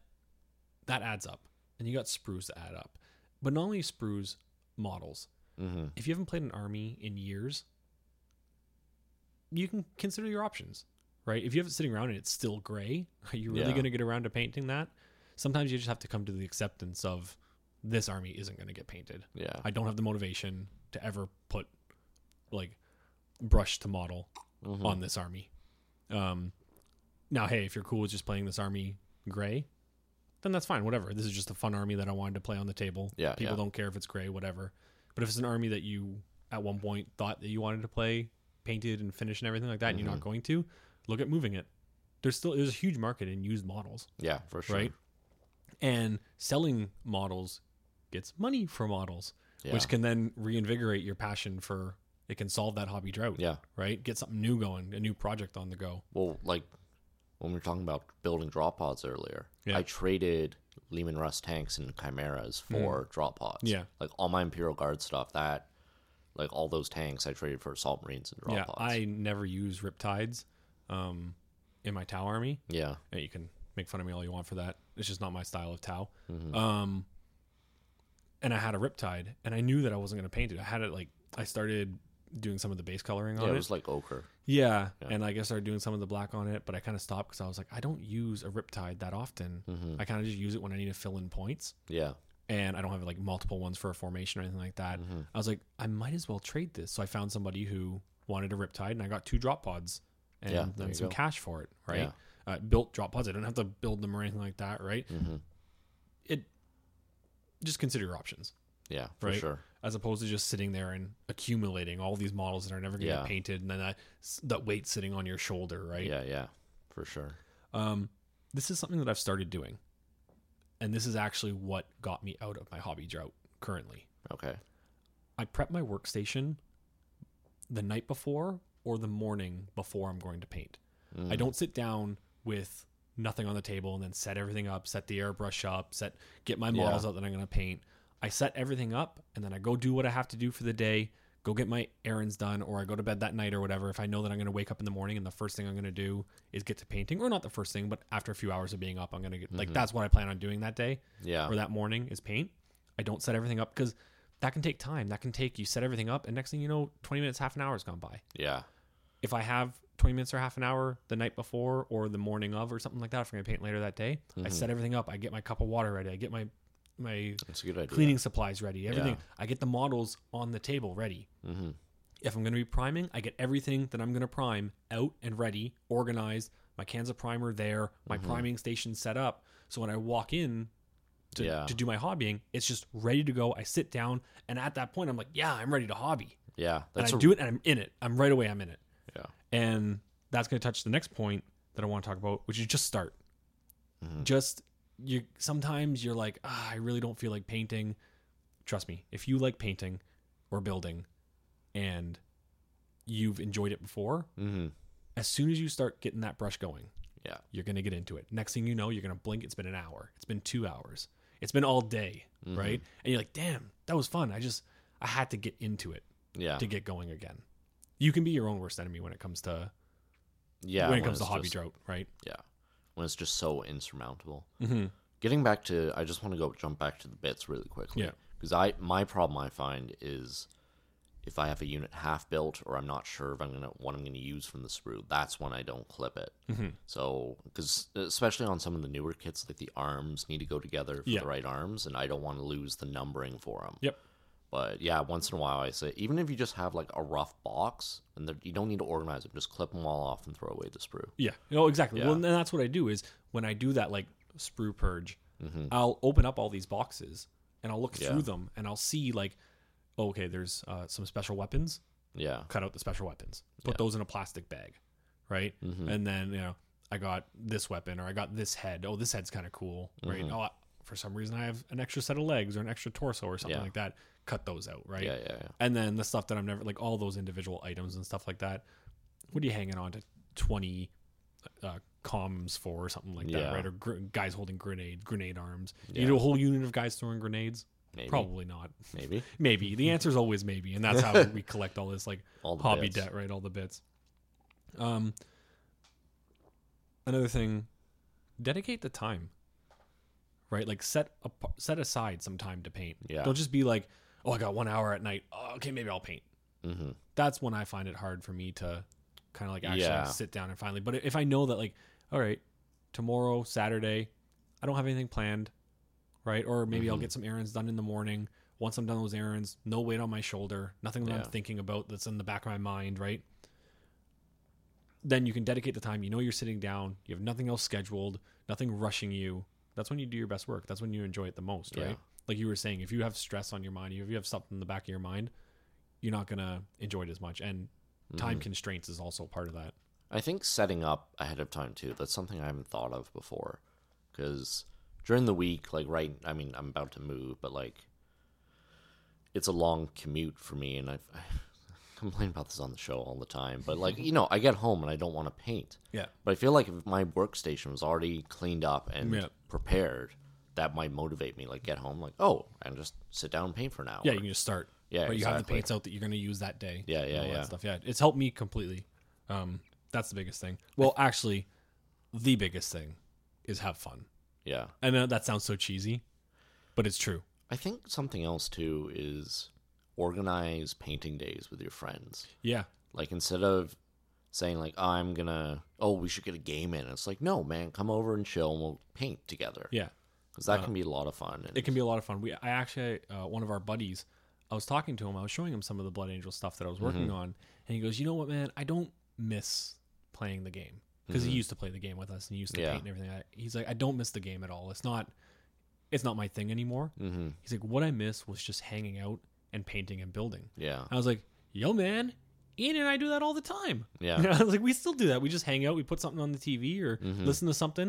that adds up. And you got sprues that add up. But not only sprues, models. If you haven't played an army in years, you can consider your options. Right? If you have it sitting around and it's still gray, are you really going to get around to painting that? Sometimes you just have to come to the acceptance of this army isn't going to get painted. Yeah. I don't have the motivation to ever put like brush to model on this army. Now, hey, if you're cool with just playing this army gray, then that's fine. Whatever. This is just a fun army that I wanted to play on the table. Yeah. People don't care if it's gray, whatever. But if it's an army that you at one point thought that you wanted to play painted and finished and everything like that, and you're not going to, look at moving it. There's a huge market in used models. Yeah, for sure. Right? And selling models gets money for models, which can then reinvigorate your passion for, it can solve that hobby drought. Yeah. Right? Get something new going, a new project on the go. Well, like when we were talking about building drop pods earlier, I traded Lehman Russ tanks and chimeras for drop pods. Yeah. Like all my Imperial Guard stuff, that, like all those tanks I traded for Assault Marines and drop pods. Yeah, I never use Riptides. In my Tau army. Yeah. And you can make fun of me all you want for that. It's just not my style of Tau. And I had a Riptide, and I knew that I wasn't going to paint it. I had it like, I started doing some of the base coloring on it. Yeah, it was like ochre. Yeah. And like I started doing some of the black on it, but I kind of stopped because I was like, I don't use a Riptide that often. I kind of just use it when I need to fill in points. Yeah. And I don't have like multiple ones for a formation or anything like that. I was like, I might as well trade this. So I found somebody who wanted a Riptide, and I got 2 drop pods. And then some cash for it, right? Yeah. Built drop pods. I don't have to build them or anything like that, right? It just consider your options. Yeah, for sure. As opposed to just sitting there and accumulating all these models that are never going to be painted, and then that weight sitting on your shoulder, right? Yeah, for sure. This is something that I've started doing, and this is actually what got me out of my hobby drought currently. Okay. I prep my workstation the night before or the morning before I'm going to paint. I don't sit down with nothing on the table and then set everything up, set the airbrush up, get my models out that I'm going to paint. I set everything up, and then I go do what I have to do for the day, go get my errands done, or I go to bed that night or whatever. If I know that I'm going to wake up in the morning and the first thing I'm going to do is get to painting, or not the first thing, but after a few hours of being up, I'm going to get, like, that's what I plan on doing that day or that morning is paint. I don't set everything up because that can take time. That can take, you set everything up, and next thing you know, 20 minutes, half an hour has gone by. Yeah. If I have 20 minutes or half an hour the night before or the morning of or something like that, if I'm going to paint later that day, I set everything up. I get my cup of water ready. I get my cleaning supplies ready. Everything. Yeah. I get the models on the table ready. Mm-hmm. If I'm going to be priming, I get everything that I'm going to prime out and ready, organized. My cans of primer there. My priming station set up. So when I walk in to do my hobbying, it's just ready to go. I sit down, and at that point, I'm like, yeah, I'm ready to hobby. Yeah. That's and I do it, and I'm in it. I'm right away. I'm in it. Yeah. And that's going to touch the next point that I want to talk about, which is just start. Mm-hmm. Sometimes you're like, I really don't feel like painting. Trust me, if you like painting or building and you've enjoyed it before, as soon as you start getting that brush going, you're going to get into it. Next thing you know, you're going to blink. It's been an hour. It's been 2 hours. It's been all day, right? And you're like, damn, that was fun. I had to get into it to get going again. You can be your own worst enemy when it comes to hobby drought, right? Yeah, when it's just so insurmountable. Mm-hmm. Getting back to, I just want to jump back to the bits really quickly. Yeah, because my problem I find is if I have a unit half built or I'm not sure if what I'm gonna use from the sprue, that's when I don't clip it. Mm-hmm. So because especially on some of the newer kits, like the arms need to go together for the right arms, and I don't want to lose the numbering for them. Yep. But yeah, once in a while I say, even if you just have like a rough box and you don't need to organize them, just clip them all off and throw away the sprue. Yeah, no, exactly. Yeah. Well, and that's what I do is when I do that like sprue purge, I'll open up all these boxes and I'll look through them and I'll see like, okay, there's some special weapons. Yeah. Cut out the special weapons. Put those in a plastic bag, right? Mm-hmm. And then, you know, I got this weapon or I got this head. Oh, this head's kind of cool, right? Mm-hmm. For some reason, I have an extra set of legs or an extra torso or something like that. Cut those out, right? Yeah. And then the stuff that I'm never like all those individual items and stuff like that. What are you hanging on to 20 comms for or something like that, right? Or guys holding grenade arms. Yeah. You do a whole unit of guys throwing grenades? Maybe. Probably not. Maybe. Maybe. The answer is always maybe, and that's how we collect all this like all the hobby bits. Debt, right? All the bits. Another thing, dedicate the time. Right, like set aside some time to paint. Yeah. Don't just be like, oh, I got 1 hour at night. Oh, okay, maybe I'll paint. Mm-hmm. That's when I find it hard for me to kind of like actually sit down and finally. But if I know that like, all right, tomorrow, Saturday, I don't have anything planned, right? Or maybe I'll get some errands done in the morning. Once I'm done those errands, no weight on my shoulder, nothing that I'm thinking about that's in the back of my mind, right? Then you can dedicate the time. You know you're sitting down. You have nothing else scheduled, nothing rushing you. That's when you do your best work. That's when you enjoy it the most, right? Like you were saying, if you have stress on your mind, if you have something in the back of your mind, you're not going to enjoy it as much. And time constraints is also part of that. I think setting up ahead of time, too, that's something I haven't thought of before. Because during the week, like, right, I mean, I'm about to move, but, like, it's a long commute for me. And I complain about this on the show all the time. But, like, you know, I get home and I don't want to paint. Yeah. But I feel like if my workstation was already cleaned up and... Yeah. prepared, that might motivate me, like, get home, like, oh, and just sit down and paint for an hour. Yeah, you can just start. Yeah, but exactly. You have the paints out that you're going to use that day. Yeah. That stuff. Yeah, it's helped me completely. That's the biggest thing. Well, actually, the biggest thing is have fun. Yeah. I know that sounds so cheesy, but it's true. I think something else, too, is organize painting days with your friends. Yeah. Like, instead of saying like, we should get a game in. It's like, no, man, come over and chill and we'll paint together. Yeah. Because that can be a lot of fun. It can be a lot of fun. I actually, one of our buddies, I was talking to him. I was showing him some of the Blood Angel stuff that I was working on. And he goes, you know what, man, I don't miss playing the game. Because he used to play the game with us and he used to paint and everything. He's like, I don't miss the game at all. It's not my thing anymore. Mm-hmm. He's like, what I miss was just hanging out and painting and building. Yeah. I was like, yo, man. Ian and I do that all the time. Yeah. You know, I was like, we still do that. We just hang out. We put something on the TV or listen to some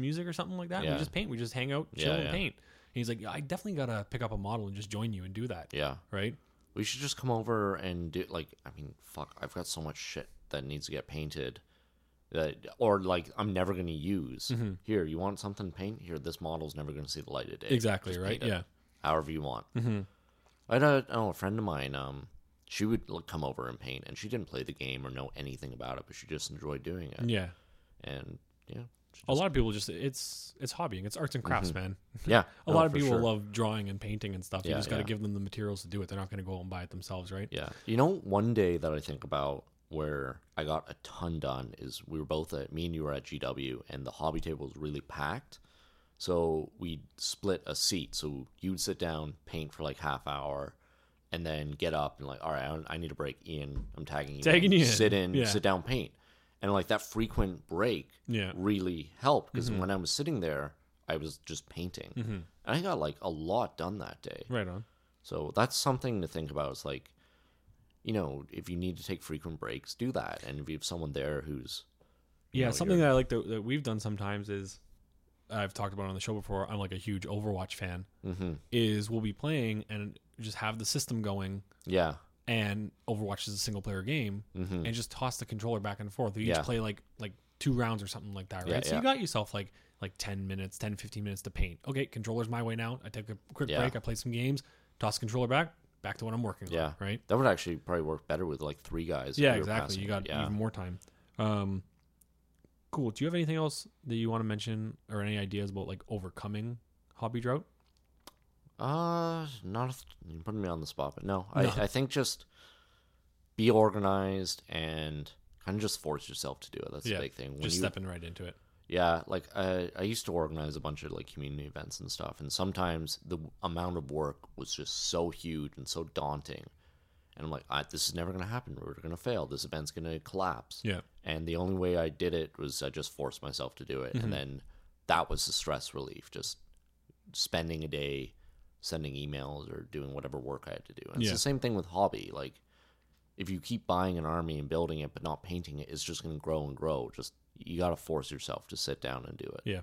music or something like that. Yeah. We just paint. We just hang out, chill, and paint. he's like, I definitely got to pick up a model and just join you and do that. Yeah. Right? We should just come over and do, like, I mean, fuck, I've got so much shit that needs to get painted that, or, like, I'm never going to use. Mm-hmm. Here, you want something paint? Here, this model's never going to see the light of day. Exactly, just right? Yeah. However you want. Mm-hmm. I had a friend of mine, she would come over and paint, and she didn't play the game or know anything about it, but she just enjoyed doing it. Yeah. And, yeah. A lot of people just, it's hobbying. It's arts and crafts, mm-hmm. man. Yeah. a lot of people love drawing and painting and stuff. Yeah, you just got to give them the materials to do it. They're not going to go out and buy it themselves, right? Yeah. You know, one day that I think about where I got a ton done is we were both at, me and you were at GW, and the hobby table was really packed. So we split a seat. So you'd sit down, paint for like half hour, and then get up and like, all right, I need a break. Ian, I'm tagging you. Tagging you. Sit down, paint. And like that frequent break really helped because mm-hmm. when I was sitting there, I was just painting. Mm-hmm. And I got like a lot done that day. Right on. So that's something to think about. It's like, you know, if you need to take frequent breaks, do that. And if you have someone there who's... something that I like that we've done sometimes is, I've talked about on the show before, I'm like a huge Overwatch fan, mm-hmm. is we'll be playing and just have the system going. Yeah. And Overwatch is a single-player game, mm-hmm. and just toss the controller back and forth. You each play, like 2 rounds or something like that, right? Yeah, so you got yourself, like 10, 15 minutes to paint. Okay, controller's my way now. I take a quick break. I play some games. Toss the controller back to what I'm working on, right? That would actually probably work better with, like, 3 guys. Yeah, exactly. You got even more time. Cool. Do you have anything else that you want to mention or any ideas about, like, overcoming hobby drought? You're putting me on the spot, but no. I think just be organized and kind of just force yourself to do it. That's the big thing. When just stepping right into it. Yeah, like I used to organize a bunch of like community events and stuff, and sometimes the amount of work was just so huge and so daunting, and I'm like, this is never going to happen. We're going to fail. This event's going to collapse. Yeah. And the only way I did it was I just forced myself to do it, mm-hmm. and then that was the stress relief. Just spending a day sending emails or doing whatever work I had to do. And it's the same thing with hobby. Like, if you keep buying an army and building it but not painting it, it's just going to grow and grow. Just, you got to force yourself to sit down and do it. Yeah.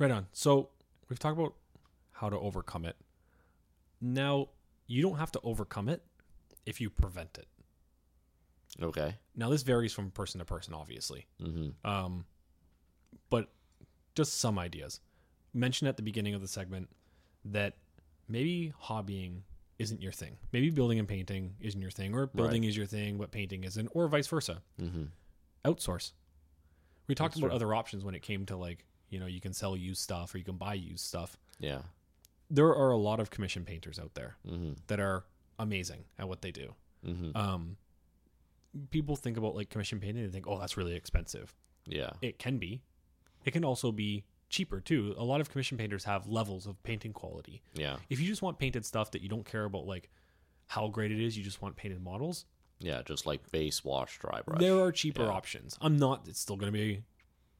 Right on. So we've talked about how to overcome it. Now, you don't have to overcome it if you prevent it. Okay. Now, this varies from person to person, obviously. Mm-hmm. But just some ideas. Mentioned at the beginning of the segment that maybe hobbying isn't your thing. Maybe building and painting isn't your thing, or building is your thing, but painting isn't, or vice versa. Mm-hmm. Outsource. We talked about other options when it came to, like, you know, you can sell used stuff or you can buy used stuff. Yeah. There are a lot of commission painters out there mm-hmm. that are amazing at what they do. Mm-hmm. People think about, like, commission painting and think, oh, that's really expensive. Yeah. It can be. It can also be cheaper too. A lot of commission painters have levels of painting quality. Yeah. If you just want painted stuff that you don't care about, like, how great it is, you just want painted models. Yeah, just like base, wash, dry brush. There are cheaper options. It's still going to be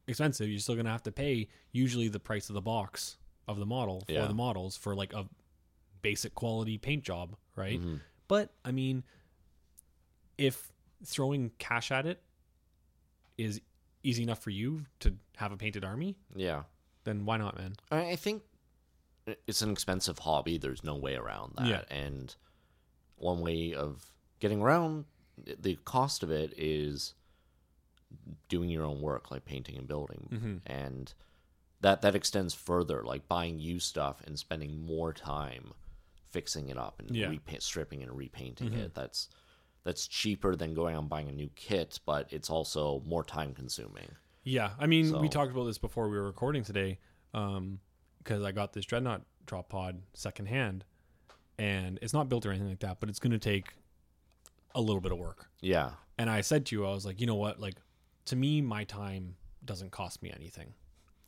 expensive. You're still going to have to pay usually the price of the box of the model for the models for like a basic quality paint job, right? Mm-hmm. But I mean, if throwing cash at it is easy enough for you to have a painted army, then why not, man? I think it's an expensive hobby. There's no way around that. Yeah. And one way of getting around the cost of it is doing your own work, like painting and building. Mm-hmm. And that extends further, like buying used stuff and spending more time fixing it up and stripping and repainting mm-hmm. it. That's cheaper than going out and buying a new kit, but it's also more time-consuming. Yeah, I mean, we talked about this before we were recording today, because I got this Dreadnought drop pod secondhand, and it's not built or anything like that, but it's going to take a little bit of work. Yeah. And I said to you, I was like, you know what? Like, to me, my time doesn't cost me anything.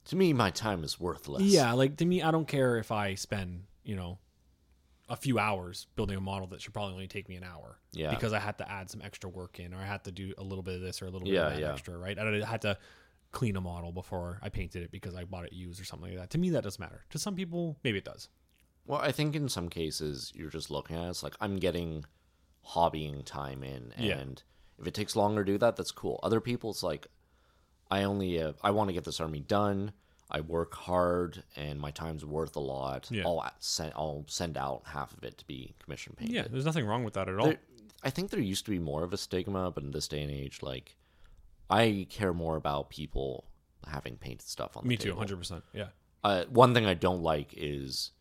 To me, my time is worthless. Yeah, like, to me, I don't care if I spend, you know, a few hours building a model that should probably only take me an hour because I had to add some extra work in, or I had to do a little bit of this or a little bit of that extra, right? I had to clean a model before I painted it because I bought it used or something like that. To me, that doesn't matter. To some people, maybe it does. Well, I think in some cases you're just looking at it. It's like, I'm getting hobbying time in, and if it takes longer to do that, that's cool. Other people, it's like, I want to get this army done. I work hard and my time's worth a lot. Yeah. I'll send out half of it to be commission painted. Yeah, there's nothing wrong with that at all. I think there used to be more of a stigma, but in this day and age, like, I care more about people having painted stuff on the table. Me too, 100%. Yeah. One thing I don't like is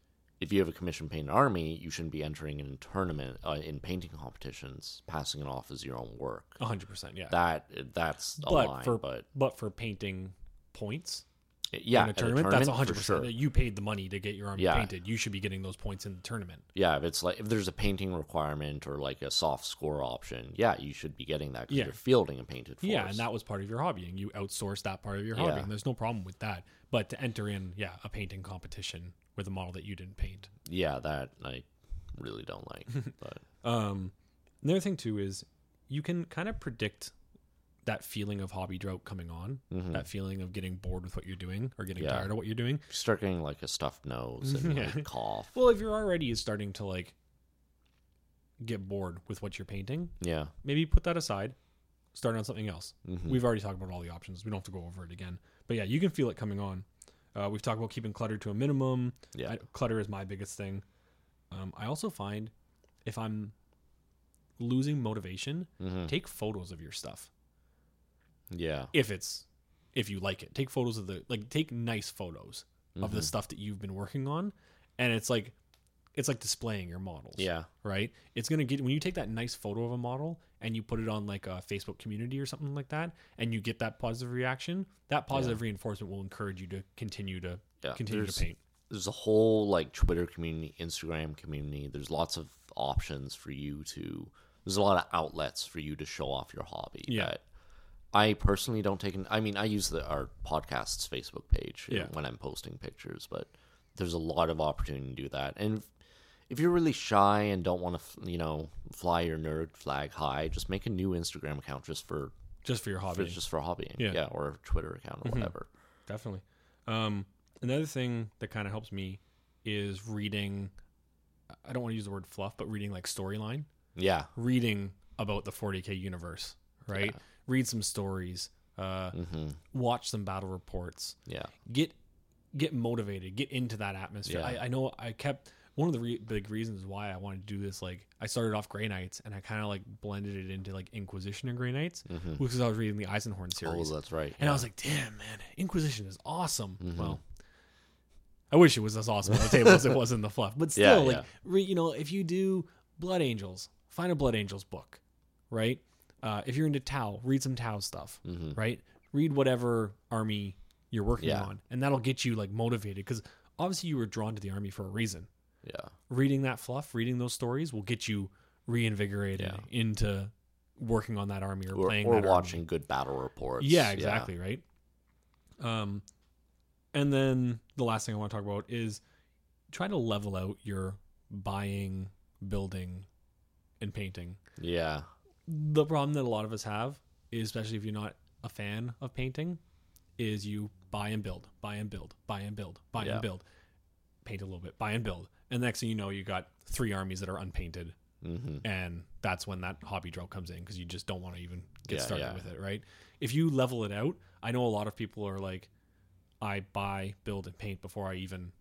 if you have a commission painted army, you shouldn't be entering in tournament in painting competitions, passing it off as your own work. 100%. Yeah. That's a line, but for painting points. Yeah, in a tournament, that's 100%. Sure. You paid the money to get your army painted. You should be getting those points in the tournament. Yeah, if it's like if there's a painting requirement or like a soft score option, yeah, you should be getting that because you're fielding a painted force. Yeah, and that was part of your hobby, and you outsourced that part of your hobby, and there's no problem with that. But to enter in, a painting competition with a model that you didn't paint, that I really don't like. But another thing too is you can kind of predict that feeling of hobby drought coming on, that feeling of getting bored with what you're doing or getting tired of what you're doing. You start getting like a stuffed nose and like cough. Well, if you're already starting to like get bored with what you're painting, maybe put that aside, start on something else. We've already talked about all the options. We don't have to go over it again. But yeah, you can feel it coming on. We've talked about keeping clutter to a minimum. Yeah. Clutter is my biggest thing. I also find if I'm losing motivation, take photos of your stuff. Yeah. If you like it, take photos of take nice photos of the stuff that you've been working on. And it's like displaying your models. Yeah. Right. It's going to get, when you take that nice photo of a model and you put it on like a Facebook community or something like that, and you get that positive reaction, that positive reinforcement will encourage you to continue to paint. There's a whole like Twitter community, Instagram community. There's lots of options for you to, there's a lot of outlets for you to show off your hobby. Yeah. I personally don't take I use our podcast's Facebook page when I'm posting pictures, but there's a lot of opportunity to do that. And if you're really shy and don't want to, fly your nerd flag high, just make a new Instagram account just for your hobby, just for hobbying, or a Twitter account or whatever. Definitely. Another thing that kind of helps me is reading. I don't want to use the word fluff, but reading like storyline. Yeah, reading about the 40K universe, right? Yeah. Read some stories, watch some battle reports. Yeah, get motivated, get into that atmosphere. Yeah. I know I kept one of the big reasons why I wanted to do this. Like I started off Grey Knights, and I kind of like blended it into like Inquisition and Grey Knights because I was reading the Eisenhorn series. Oh, that's right. And I was like, damn man, Inquisition is awesome. Well, I wish it was as awesome on the table as it was in the fluff, but still, if you do Blood Angels, find a Blood Angels book, right? If you're into Tau, read some Tau stuff, right? Read whatever army you're working on, and that'll get you like motivated because obviously you were drawn to the army for a reason. Yeah, reading that fluff, reading those stories will get you reinvigorated into working on that army or playing or watching good battle reports. Yeah, exactly, right. And then the last thing I want to talk about is try to level out your buying, building, and painting. Yeah. The problem that a lot of us have, especially if you're not a fan of painting, is you buy and build, paint a little bit, buy and build. And the next thing you know, you got three armies that are unpainted. And that's when that hobby drought comes in because you just don't want to even get started with it, right? If you level it out, I know a lot of people are like, I buy, build, and paint before I even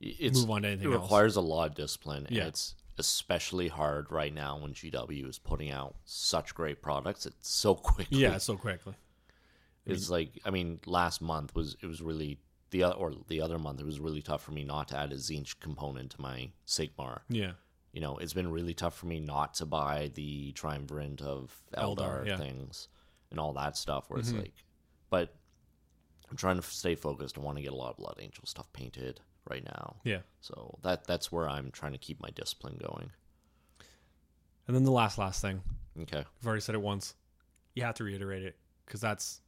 move on to anything else. It requires a lot of discipline. And it's especially hard right now when GW is putting out such great products. It's so quickly. Yeah, so quickly. Last month was really the other month it was really tough for me not to add a Tzeentch component to my Sigmar. Yeah, it's been really tough for me not to buy the Triumvirate of Eldar things and all that stuff. Where it's like, but I'm trying to stay focused. I want to get a lot of Blood Angel stuff painted right now. Yeah. So that's where I'm trying to keep my discipline going. And then the last thing. Okay. I've already said it once. You have to reiterate it because that's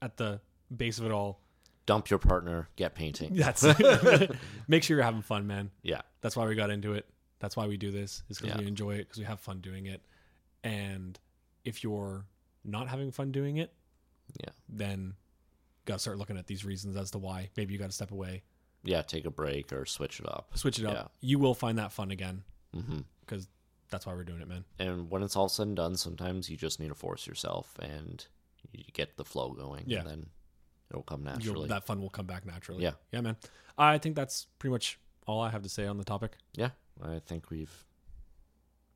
at the base of it all. Dump your partner, get painting. That's make sure you're having fun, man. Yeah. That's why we got into it. That's why we do this, is because we enjoy it, because we have fun doing it. And if you're not having fun doing it, then got to start looking at these reasons as to why. Maybe you got to step away. Yeah, take a break or switch it up. You will find that fun again because that's why we're doing it, man. And when it's all said and done, sometimes you just need to force yourself and you get the flow going. Yeah. And then It'll come naturally. That fun will come back naturally. Yeah. Yeah, man. I think that's pretty much all I have to say on the topic. Yeah. I think we've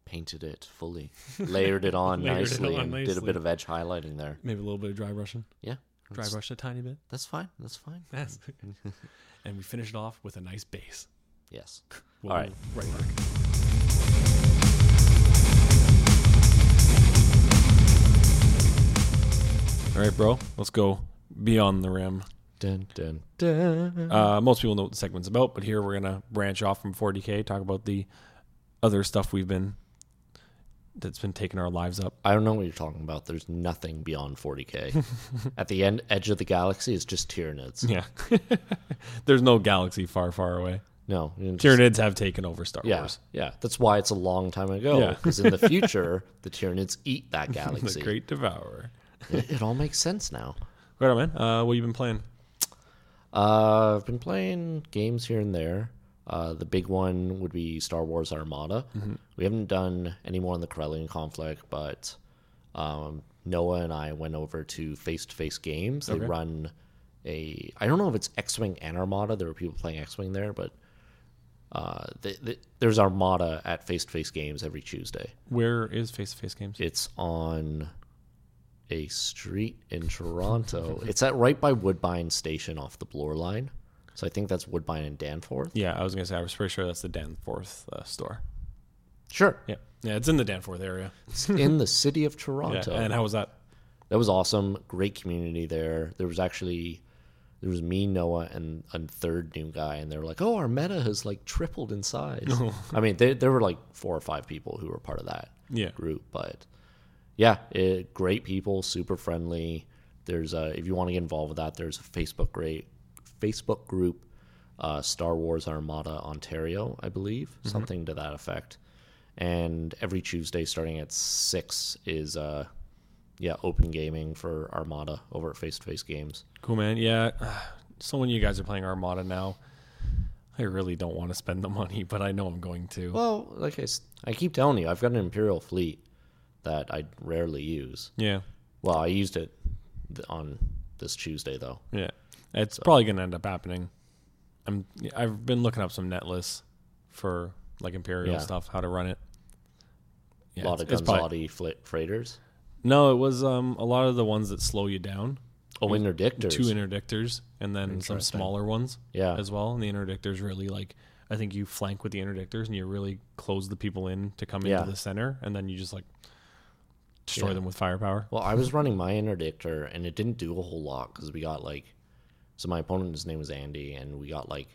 painted it fully, layered it on nicely. Did a bit of edge highlighting there. Maybe a little bit of dry brushing. Yeah. Dry brush a tiny bit. That's fine. That's fine. Yes. And we finish it off with a nice bass. Yes. We'll all right. Right back. All right, bro. Let's go beyond the rim. Dun, dun, dun. Most people know what the segment's about, but here we're going to branch off from 40K, talk about the other stuff that's been taking our lives up. I don't know what you're talking about. There's nothing beyond 40K. At the edge of the galaxy is just Tyranids. Yeah. There's no galaxy far, far away. No. Tyranids have taken over Star Wars. Yeah. That's why it's a long time ago, because in the future, the Tyranids eat that galaxy. The Great Devourer. It all makes sense now. Right on, man. What have you been playing? I've been playing games here and there. The big one would be Star Wars Armada. Mm-hmm. We haven't done any more on the Corellian conflict, but Noah and I went over to Face to Face Games. Okay. They run I don't know if it's X-Wing and Armada. There were people playing X-Wing there, but there's Armada at Face to Face Games every Tuesday. Where is Face to Face Games? It's on a street in Toronto. It's at right by Woodbine Station off the Bloor line. So I think that's Woodbine and Danforth. Yeah, I was going to say, I was pretty sure that's the Danforth store. Sure. Yeah, it's in the Danforth area. It's in the city of Toronto. Yeah, and how was that? That was awesome. Great community there. There was me, Noah, and a third new guy, and they were like, oh, our meta has like tripled in size. I mean, there were like 4 or 5 people who were part of that group, but... Yeah, great people, super friendly. There's if you want to get involved with that, there's a Facebook group, Star Wars Armada Ontario, I believe, something to that effect. And every Tuesday, starting at 6, is open gaming for Armada over at Face to Face Games. Cool, man. Yeah, so when you guys are playing Armada now, I really don't want to spend the money, but I know I'm going to. Well, like I keep telling you, I've got an Imperial fleet that I rarely use. Yeah. Well, I used it on this Tuesday, though. Yeah. It's probably going to end up happening. I've been looking up some net lists for, like, Imperial stuff, how to run it. Yeah, a lot of Gonzati freighters? No, it was a lot of the ones that slow you down. Oh, interdictors. 2 interdictors, and then some smaller ones as well. And the interdictors really, like... I think you flank with the interdictors, and you really close the people in to come into the center, and then you just, like... destroy them with firepower. Well, I was running my interdictor, and it didn't do a whole lot because we got like... So my opponent, his name was Andy, and we got like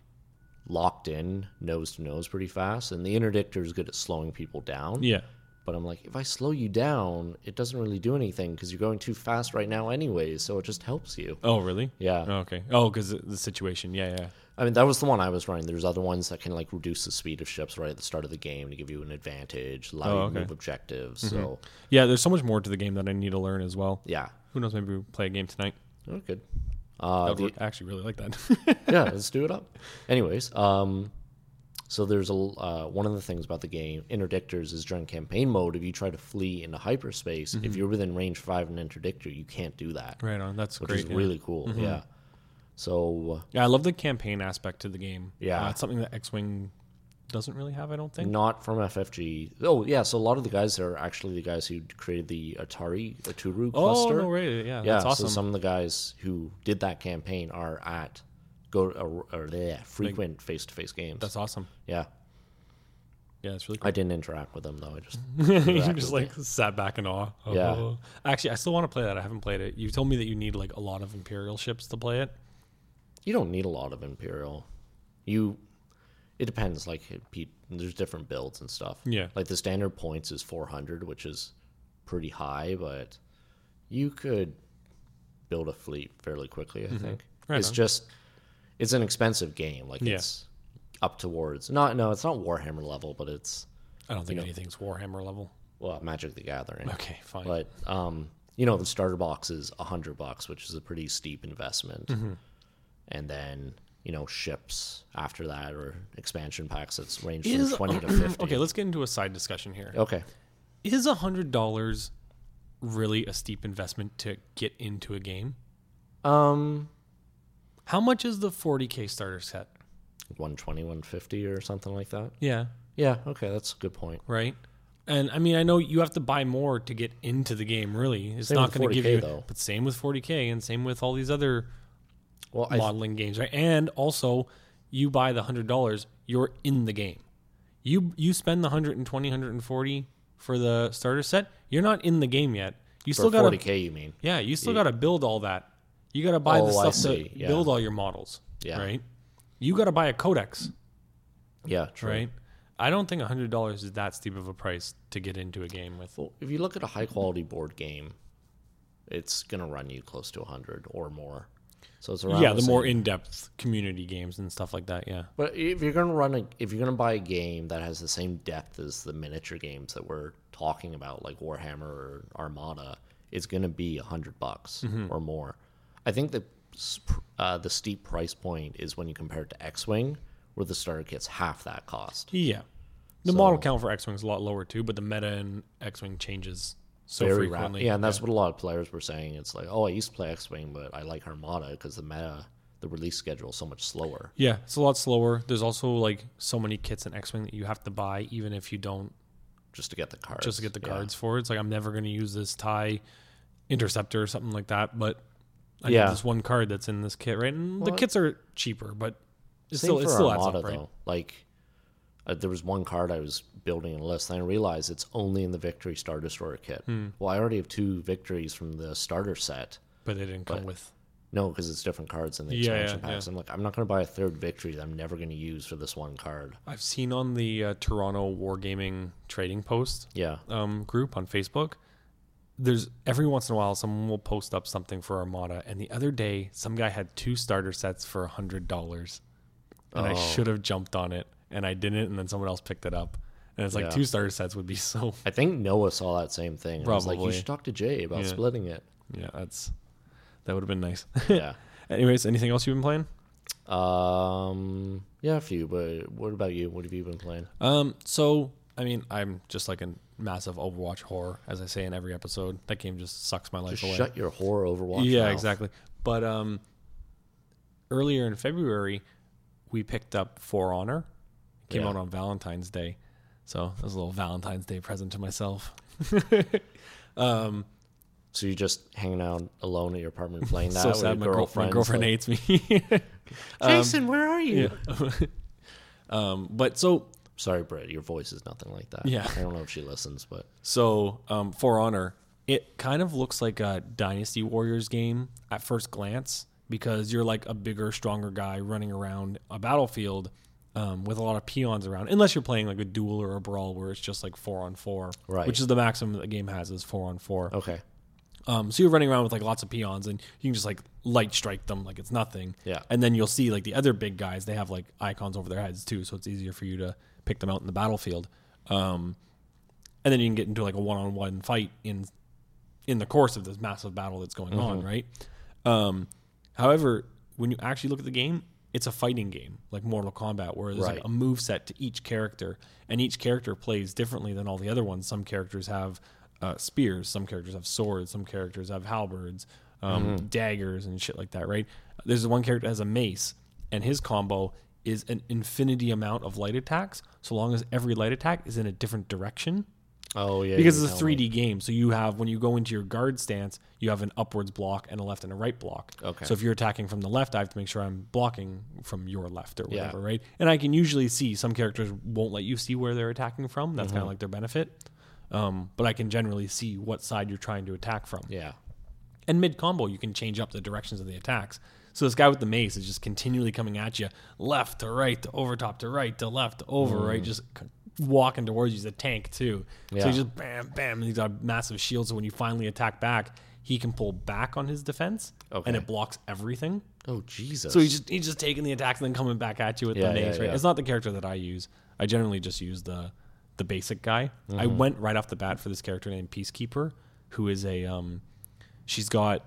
locked in nose to nose pretty fast. And the interdictor is good at slowing people down. Yeah. But I'm like, if I slow you down, it doesn't really do anything because you're going too fast right now anyways, so it just helps you. Oh, really? Yeah. Oh, okay. Oh, because the situation. Yeah. I mean, that was the one I was running. There's other ones that can like reduce the speed of ships right at the start of the game to give you an advantage, allow you to move objectives. Mm-hmm. So yeah, there's so much more to the game that I need to learn as well. Yeah. Who knows? Maybe we'll play a game tonight. Oh, good. I actually really like that. Yeah, let's do it up. Anyways, so there's one of the things about the game, interdictors, is during campaign mode, if you try to flee into hyperspace, if you're within range 5 of an interdictor, you can't do that. Right on. That's great. Which is really cool. Mm-hmm. Yeah. So yeah, I love the campaign aspect to the game. Yeah, it's something that X-Wing doesn't really have, I don't think. Not from FFG. Oh yeah, so a lot of the guys there are actually the guys who created the Aturu cluster. Oh no, right, yeah, that's awesome. So some of the guys who did that campaign are at frequent face to face games. That's awesome. Yeah. Yeah, it's really cool. I didn't interact with them, though. I just you just like sat back in awe. Oh. Yeah. Actually, I still want to play that. I haven't played it. You told me that you need like a lot of Imperial ships to play it. You don't need a lot of Imperial. It depends. Like, there's different builds and stuff. Yeah. Like the standard points is 400, which is pretty high, but you could build a fleet fairly quickly. I think it's an expensive game. Like it's. Up towards it's not Warhammer level, but it's. I don't think anything's Warhammer level. Well, Magic the Gathering. Okay, fine. But the starter box is $100, which is a pretty steep investment, and then ships after that or expansion packs that's ranged from 20 to 50. Okay, let's get into a side discussion here. Okay, is $100 really a steep investment to get into a game? How much is the 40K starter set? 120, 150 or something like that. Yeah. Yeah, okay, that's a good point. Right? And, I mean, I know you have to buy more to get into the game, really. It's not going to give you... though. But same with 40K and same with all these other modeling games, right? And also, you buy the $100, you're in the game. You spend the 120, 140 for the starter set, you're not in the game yet. You still got 40K, you mean? Yeah, you still got to build all that. You got to buy the stuff to build all your models, right? You got to buy a codex. Yeah, true. Right? I don't think $100 is that steep of a price to get into a game with. Well, if you look at a high-quality board game, it's going to run you close to $100 or more. So it's around the more in-depth community games and stuff like that, yeah. But if you're going to buy a game that has the same depth as the miniature games that we're talking about, like Warhammer or Armada, it's going to be $100 or more. I think the steep price point is when you compare it to X-Wing, where the starter kit's half that cost. Yeah. The model count for X-Wing is a lot lower too, but the meta in X-Wing changes so frequently. Yeah, and that's what a lot of players were saying. It's like, oh, I used to play X-Wing, but I like Armada because the meta, the release schedule is so much slower. Yeah, it's a lot slower. There's also like so many kits in X-Wing that you have to buy even if you don't. Just to get the cards. Just to get the cards for it. It's like, I'm never going to use this TIE Interceptor or something like that, but I need this one card that's in this kit, right? And the kits are cheaper, but... It's still Armada, adds up, right? Though. Like, there was one card I was building in a list, and I realized it's only in the Victory Star Destroyer kit. Well, I already have two Victories from the starter set. But they didn't come with... No, because it's different cards in the expansion packs. Yeah. I'm like, I'm not going to buy a third Victory that I'm never going to use for this one card. I've seen on the Toronto Wargaming Trading Post group on Facebook, there's every once in a while someone will post up something for Armada, and the other day some guy had two starter sets for $100. And I should have jumped on it, and I didn't, and then someone else picked it up. And it's like two starter sets would be so... I think Noah saw that same thing. Probably. I was like, you should talk to Jay about splitting it. Yeah, that would have been nice. Yeah. Anyways, anything else you've been playing? Yeah, a few, but what about you? What have you been playing? So, I mean, I'm just like a massive Overwatch whore, as I say in every episode. That game just sucks my life away. Shut your whore Overwatch mouth. Exactly. But earlier in February... we picked up For Honor. It came out on Valentine's Day. So it was a little Valentine's Day present to myself. So you're just hanging out alone at your apartment playing that? So sad. My girlfriend hates me. Jason, where are you? Yeah. But so... Sorry, Britt. Your voice is nothing like that. Yeah. I don't know if she listens, but... So For Honor, it kind of looks like a Dynasty Warriors game at first glance, because you're like a bigger, stronger guy running around a battlefield with a lot of peons around, unless you're playing like a duel or a brawl where it's just like 4-on-4, right, which is the maximum that the game has is 4-on-4. Okay. So you're running around with like lots of peons and you can just like light strike them like it's nothing. Yeah. And then you'll see like the other big guys, they have like icons over their heads too, so it's easier for you to pick them out in the battlefield. And then you can get into like a 1-on-1 fight in the course of this massive battle that's going on, right? However, when you actually look at the game, it's a fighting game, like Mortal Kombat, where there's like a moveset to each character, and each character plays differently than all the other ones. Some characters have spears, some characters have swords, some characters have halberds, daggers, and shit like that, right? There's one character that has a mace, and his combo is an infinity amount of light attacks, so long as every light attack is in a different direction. Oh, yeah. Because it's a 3D game. So you have, when you go into your guard stance, you have an upwards block and a left and a right block. Okay. So if you're attacking from the left, I have to make sure I'm blocking from your left or whatever, right? And I can usually see, some characters won't let you see where they're attacking from. That's kind of like their benefit. But I can generally see what side you're trying to attack from. Yeah. And mid-combo, you can change up the directions of the attacks. So this guy with the mace is just continually coming at you, left to right, to over top to right, to left, to over, right? Just... walking towards you. He's a tank too, so he just bam, bam, and he's got a massive shield, so when you finally attack back, he can pull back on his defense, and it blocks everything. Oh, Jesus. So he's just taking the attacks and then coming back at you with the mace, right? It's not the character that I use. I generally just use the basic guy. I went right off the bat for this character named Peacekeeper, who is a, she's got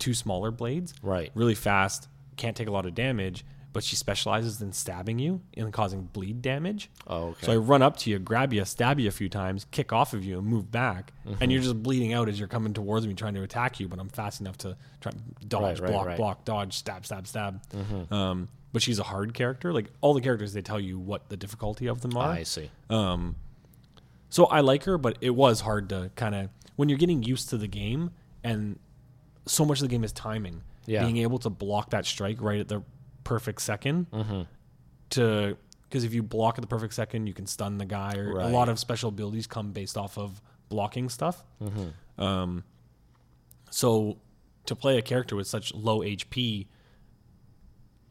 two smaller blades, right? Really fast, can't take a lot of damage, but she specializes in stabbing you and causing bleed damage. Oh, okay. So I run up to you, grab you, stab you a few times, kick off of you, and move back, mm-hmm. and you're just bleeding out as you're coming towards me trying to attack you, but I'm fast enough to try dodge, block, dodge, stab. Mm-hmm. But she's a hard character. Like, all the characters, they tell you what the difficulty of them are. I see. So I like her, but it was hard to kind of... When you're getting used to the game, and so much of the game is timing, being able to block that strike right at the perfect second, mm-hmm. to... Because if you block at the perfect second, you can stun the guy. Or a lot of special abilities come based off of blocking stuff. Mm-hmm. So to play a character with such low HP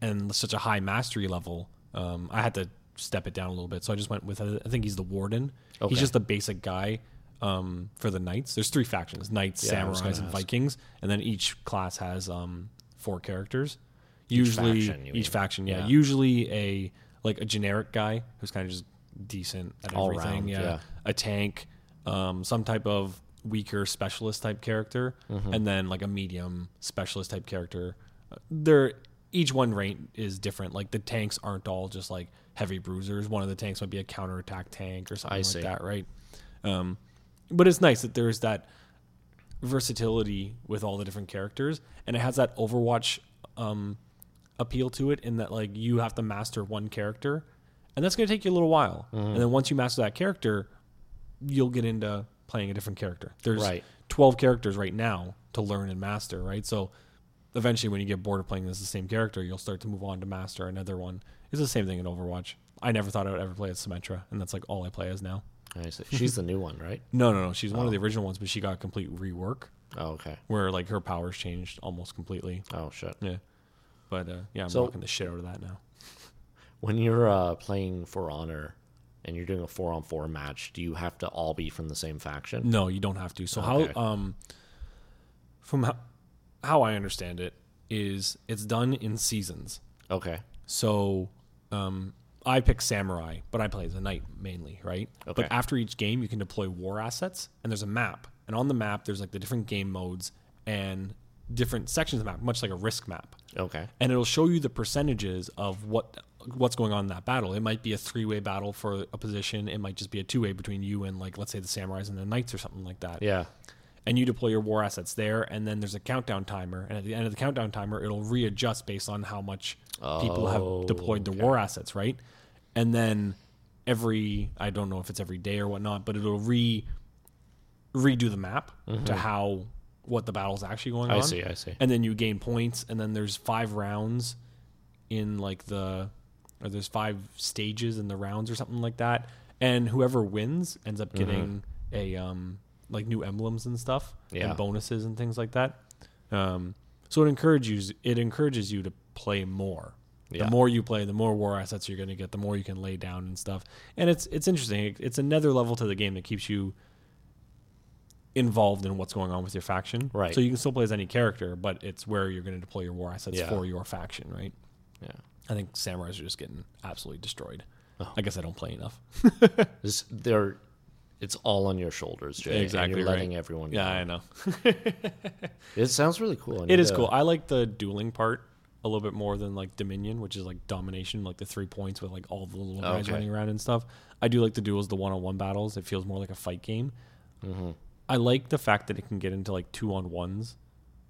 and such a high mastery level, I had to step it down a little bit. So I just went with, I think he's the warden. Okay. He's just the basic guy for the knights. There's three factions, knights, samurais, and Vikings. And then each class has four characters. Usually, each faction. Usually a generic guy who's kind of just decent at everything. All round. A tank, some type of weaker specialist type character, mm-hmm. and then like a medium specialist type character. Each one rank is different. Like the tanks aren't all just like heavy bruisers. One of the tanks might be a counterattack tank or something that, right? But it's nice that there's that versatility with all the different characters, and it has that Overwatch appeal to it, in that like you have to master one character, and that's going to take you a little while, mm-hmm. and then once you master that character, you'll get into playing a different character. There's 12 characters right now to learn and master, right? So eventually when you get bored of playing as the same character, you'll start to move on to master another one. It's the same thing in Overwatch. I never thought I would ever play as Symmetra, and that's like all I play as now. I see. She's the new one, right? No. She's one of the original ones, but she got a complete rework. Oh, okay. Where like her powers changed almost completely. Oh shit. Yeah. But I'm knocking the shit out of that now. When you're playing For Honor and you're doing a 4-on-4 match, do you have to all be from the same faction? No, you don't have to. So how I understand it is it's done in seasons. Okay. So I pick Samurai, but I play as a Knight mainly, right? Okay. But after each game, you can deploy war assets, and there's a map. And on the map, there's like the different game modes and different sections of the map, much like a risk map. Okay. And it'll show you the percentages of what's going on in that battle. It might be a 3-way battle for a position. It might just be a 2-way between you and, like, let's say the Samurais and the Knights or something like that. Yeah. And you deploy your war assets there, and then there's a countdown timer. And at the end of the countdown timer, it'll readjust based on how much people have deployed their war assets, right? And then I don't know if it's every day or whatnot, but it'll redo the map mm-hmm. to what the battle's actually going on. I see. And then you gain points, and then there's 5 rounds in or there's 5 stages in the rounds or something like that. And whoever wins ends up getting mm-hmm. a like new emblems and stuff and bonuses and things like that. So it encourages you to play more. Yeah. The more you play, the more war assets you're going to get, the more you can lay down and stuff. And it's interesting. It's another level to the game that keeps you involved in what's going on with your faction. Right. So you can still play as any character, but it's where you're going to deploy your war assets for your faction, right? Yeah. I think Samurais are just getting absolutely destroyed. Oh. I guess I don't play enough. It's all on your shoulders, Jay. Exactly, and you're letting everyone go. Yeah, I know. It sounds really cool. It is cool. I like the dueling part a little bit more than like Dominion, which is like domination, like the 3 points with like all the little guys running around and stuff. I do like the duels, the one-on-one battles. It feels more like a fight game. Mm-hmm. I like the fact that it can get into like 2-on-1s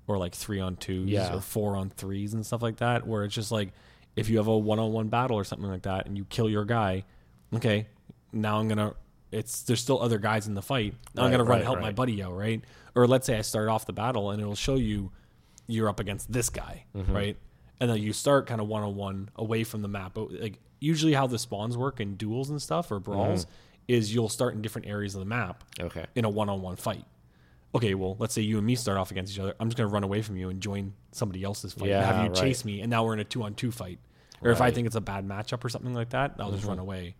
or like 3-on-2s or 4-on-3s and stuff like that, where it's just like if you have a one-on-one battle or something like that and you kill your guy, okay, now I'm going to... There's still other guys in the fight. I'm going to run and help my buddy out, right? Or let's say I start off the battle and it'll show you you're up against this guy, mm-hmm. right? And then you start kind of one-on-one away from the map. But like usually how the spawns work in duels and stuff or brawls is you'll start in different areas of the map in a one-on-one fight. Okay, well, let's say you and me start off against each other. I'm just going to run away from you and join somebody else's fight and have you chase me, and now we're in a 2-on-2 fight. Or if I think it's a bad matchup or something like that, I'll just run away.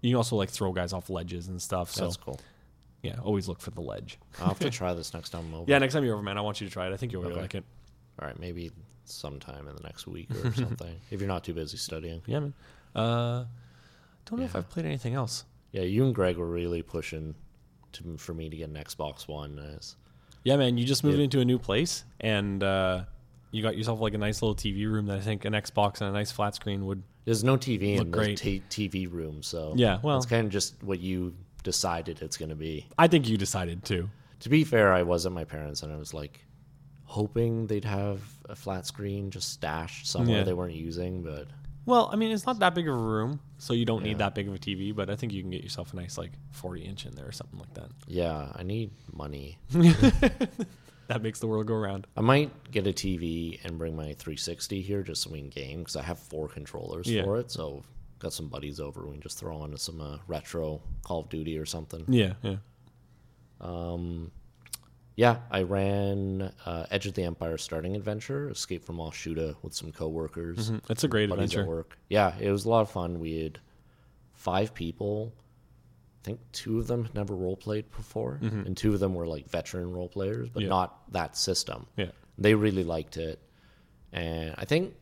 You can also like throw guys off ledges and stuff. So that's cool. Yeah, always look for the ledge. I'll have to try this next time I'm over. Yeah, next time you're over, man, I want you to try it. I think you'll really like it. All right, maybe sometime in the next week or something, if you're not too busy studying. Yeah, man. Don't know if I've played anything else. Yeah, you and Greg were really pushing for me to get an Xbox One. Yeah, man, you just moved into a new place, and you got yourself like a nice little TV room that I think an Xbox and a nice flat screen would. There's no TV in the TV room, so yeah, well, it's kind of just what you decided it's going to be. I think you decided too. To be fair, I was at my parents, and I was like hoping they'd have a flat screen just stashed somewhere they weren't using, but. Well, I mean, it's not that big of a room, so you don't need that big of a TV, but I think you can get yourself a nice, like, 40-inch in there or something like that. Yeah, I need money. That makes the world go round. I might get a TV and bring my 360 here just so we can game, because I have 4 controllers for it, so got some buddies over. We can just throw on some retro Call of Duty or something. Yeah, yeah. Yeah, I ran Edge of the Empire Starting Adventure, Escape from All Shuta with some coworkers. Mm-hmm. That's a great adventure. At work. Yeah, it was a lot of fun. We had 5 people. I think 2 of them had never role-played before, and 2 of them were like veteran role players, but not that system. Yeah, they really liked it. And I think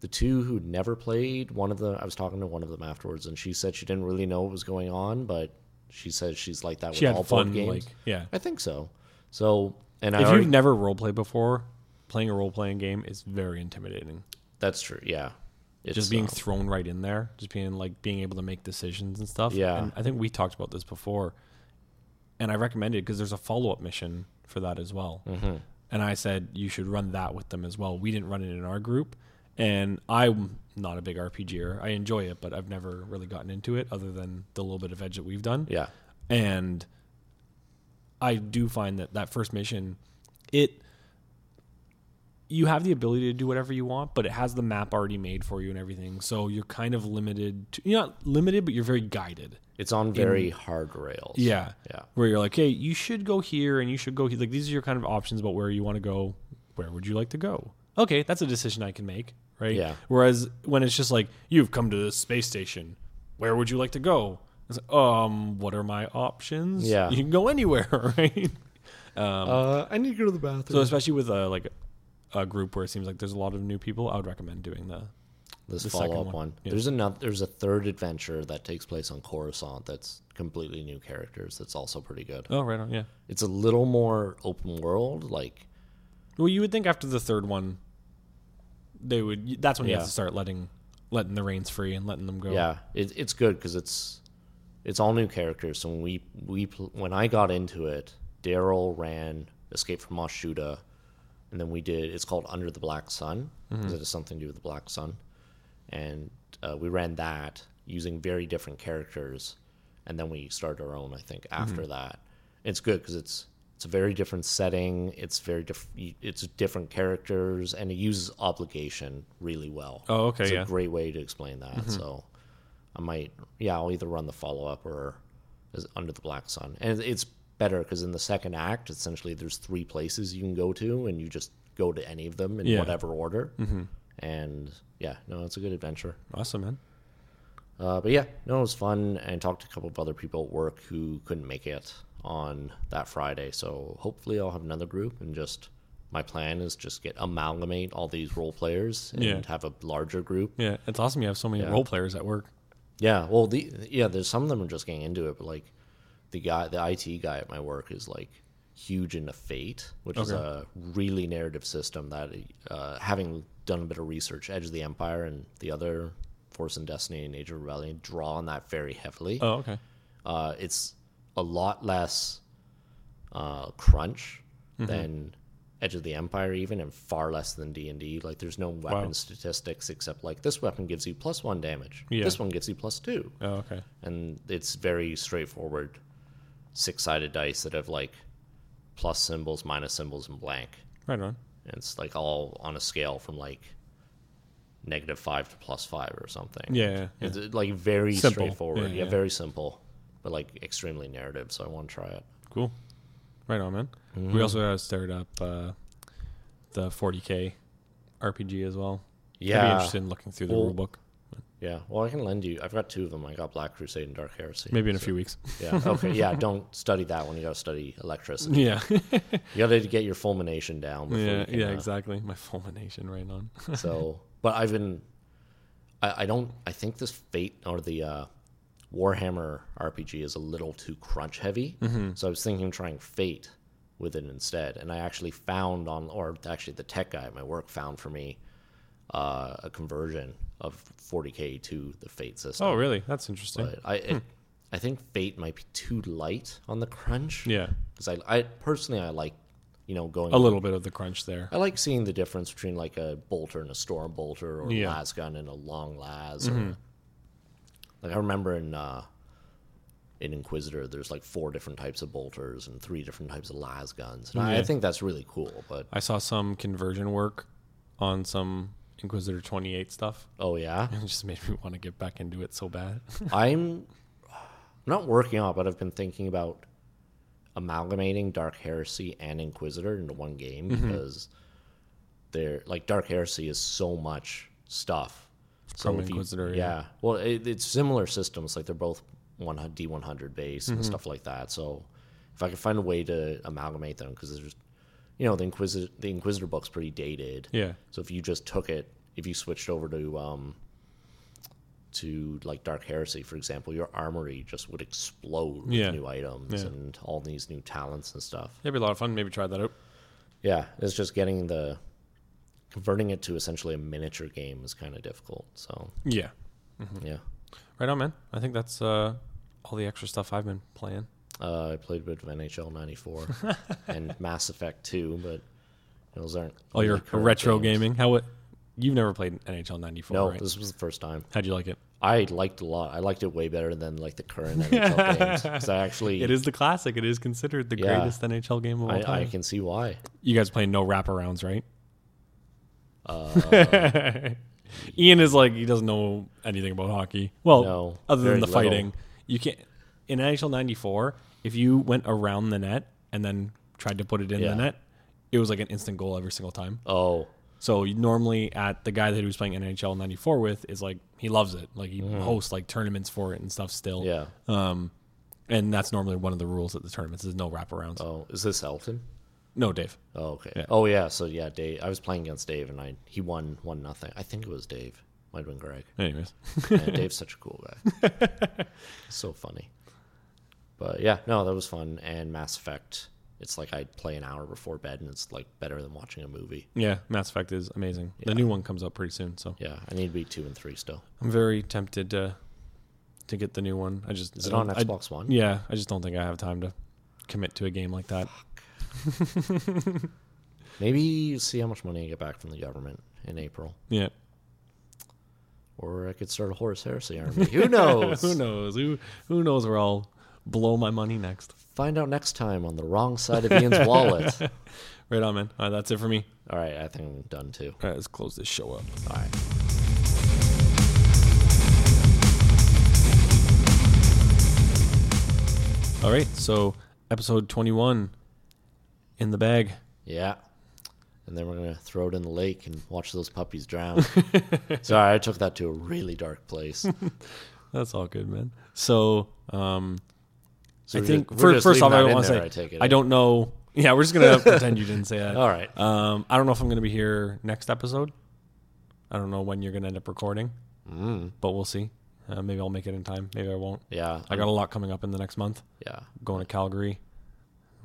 the 2 who'd never played, I was talking to one of them afterwards, and she said she didn't really know what was going on, but she says she's like that with all board games. Like, yeah, I think so. So, and if you've never roleplayed before, playing a role-playing game is very intimidating. That's true. Yeah, it's just being thrown right in there, just being able to make decisions and stuff. Yeah, and I think we talked about this before, and I recommended it because there's a follow-up mission for that as well. Mm-hmm. And I said you should run that with them as well. We didn't run it in our group, and I'm not a big RPGer. I enjoy it, but I've never really gotten into it other than the little bit of Edge that we've done. Yeah. And I do find that first mission, you have the ability to do whatever you want, but it has the map already made for you and everything. So you're kind of limited to, you're not limited, but you're very guided. It's on very hard rails. Yeah. Yeah. Where you're like, hey, you should go here and you should go here. Like, these are your kind of options about where you want to go. Where would you like to go? Okay, that's a decision I can make. Right? Yeah. Whereas when it's just like, you've come to this space station, where would you like to go? It's like, what are my options? Yeah. You can go anywhere, right? I need to go to the bathroom. So especially with a group where it seems like there's a lot of new people, I would recommend doing the follow-up one. Yeah. There's a third adventure that takes place on Coruscant that's completely new characters. That's also pretty good. Oh, right on. Yeah. It's a little more open world, like. Well, you would think after the third one. That's when you have to start letting the reins free and letting them go. Yeah, it's good because it's all new characters. So when when I got into it, Daryl ran Escape from Mos Shuta, and then we did. It's called Under the Black Sun because it has something to do with the Black Sun, and we ran that using very different characters, and then we started our own. I think after that, it's good because it's a very different setting. It's it's different characters, and it uses obligation really well. Oh, okay, it's a great way to explain that. So I might, I'll either run the follow-up or Under the Black Sun. And it's better because in the second act, essentially, there's 3 places you can go to, and you just go to any of them in whatever order. And, it's a good adventure. Awesome, man. It was fun, and talked to a couple of other people at work who couldn't make it on that Friday, so hopefully I'll have another group, and just my plan is just amalgamate all these role players and have a larger group. Yeah, it's awesome you have so many role players at work. Yeah, well, there's some of them are just getting into it, but like the IT guy at my work is like huge into Fate, which is a really narrative system that, having done a bit of research, Edge of the Empire and the other Force and Destiny and Age of Rebellion draw on that very heavily. Oh, okay. It's a lot less crunch than Edge of the Empire even, and far less than D&D. Like, there's no weapon statistics except, like, this weapon gives you +1 damage. Yeah. This one gives you +2. Oh, okay. And it's very straightforward 6-sided dice that have, like, plus symbols, minus symbols, and blank. Right on. And it's, like, all on a scale from, like, -5 to +5 or something. Yeah. It's, like, very simple. Straightforward. Yeah, very simple. But, like, extremely narrative, so I want to try it. Cool. Right on, man. Mm-hmm. We also started up the 40K RPG as well. Yeah. I'd be interested in looking through the rulebook. Yeah. Well, I can lend you. I've got 2 of them. I got Black Crusade and Dark Heresy. Maybe in a few weeks. Yeah. Okay. Yeah, don't study that one. You got to study electricity. Yeah. You got to get your fulmination down. Yeah, exactly. My fulmination right on. So, but I've been, I think this Fate or the Warhammer RPG is a little too crunch heavy, so I was thinking trying Fate with it instead. And I actually found the tech guy at my work found for me a conversion of 40K to the Fate system. Oh, really? That's interesting. But I think Fate might be too light on the crunch. Yeah. Because I personally like, you know, going a little bit of the crunch there. I like seeing the difference between like a bolter and a storm bolter, or a las gun and a long las. Mm-hmm. Or, like I remember in Inquisitor, there's like 4 different types of bolters and 3 different types of las guns. And I think that's really cool. But I saw some conversion work on some Inquisitor 28 stuff. Oh yeah, it just made me want to get back into it so bad. I'm not working on it, but I've been thinking about amalgamating Dark Heresy and Inquisitor into one game, because they're like, Dark Heresy is so much stuff. So Inquisitor, well, it's similar systems. Like they're both D100 based and stuff like that. So if I could find a way to amalgamate them, because there's, you know, the Inquisitor book's pretty dated. Yeah. So if you just took it, if you switched over to like Dark Heresy, for example, your armory just would explode with new items and all these new talents and stuff. It'd be a lot of fun. Maybe try that out. Yeah, it's just converting it to essentially a miniature game is kind of difficult. So yeah, yeah. Right on, man. I think that's all the extra stuff I've been playing. I played a bit of NHL 94 and Mass Effect 2, but those aren't... Oh, you're retro gaming. You've never played NHL 94, right? No, this was the first time. How'd you like it? I liked it a lot. I liked it way better than like the current NHL games. Because it is the classic. It is considered the greatest NHL game of all time. I can see why. You guys play no wraparounds, right? Ian is like, he doesn't know anything about hockey. Well, no, other than the fighting. Little. You can't... In NHL 94, if you went around the net and then tried to put it in the net, it was like an instant goal every single time. Oh. So normally at the guy that he was playing NHL 94 with is like, he loves it. Like he hosts like tournaments for it and stuff still. Yeah. And that's normally one of the rules at the tournaments is no wraparounds. Oh, is this Elton? No, Dave. Oh, okay. Yeah. Oh, yeah. So yeah, Dave. I was playing against Dave and he won 1-0. I think it was Dave. Might have been Greg. Anyways. Dave's such a cool guy. So funny. But yeah, no, that was fun. And Mass Effect, it's like I'd play an hour before bed, and it's like better than watching a movie. Yeah, Mass Effect is amazing. Yeah. The new one comes out pretty soon, so yeah, I need to be 2 and 3 still. I'm very tempted to get the new one. I just is it on Xbox One? Yeah, I just don't think I have time to commit to a game like that. Fuck. Maybe see how much money I get back from the government in April. Yeah. Or I could start a Horus Heresy army. Who knows? Who knows? Who knows where I'll blow my money next. Find out next time on The Wrong Side of Ian's Wallet. Right on, man. All right, that's it for me. All right, I think I'm done too. All right, let's close this show up. All right. All right, so episode 21 in the bag. Yeah. And then we're going to throw it in the lake and watch those puppies drown. Sorry, I took that to a really dark place. That's all good, man. So, so I think first off, I want to say I don't know. Yeah, we're just gonna pretend you didn't say that. All right. I don't know if I'm gonna be here next episode. I don't know when you're gonna end up recording, but we'll see. Maybe I'll make it in time. Maybe I won't. Yeah, I got a lot coming up in the next month. Yeah, going to Calgary.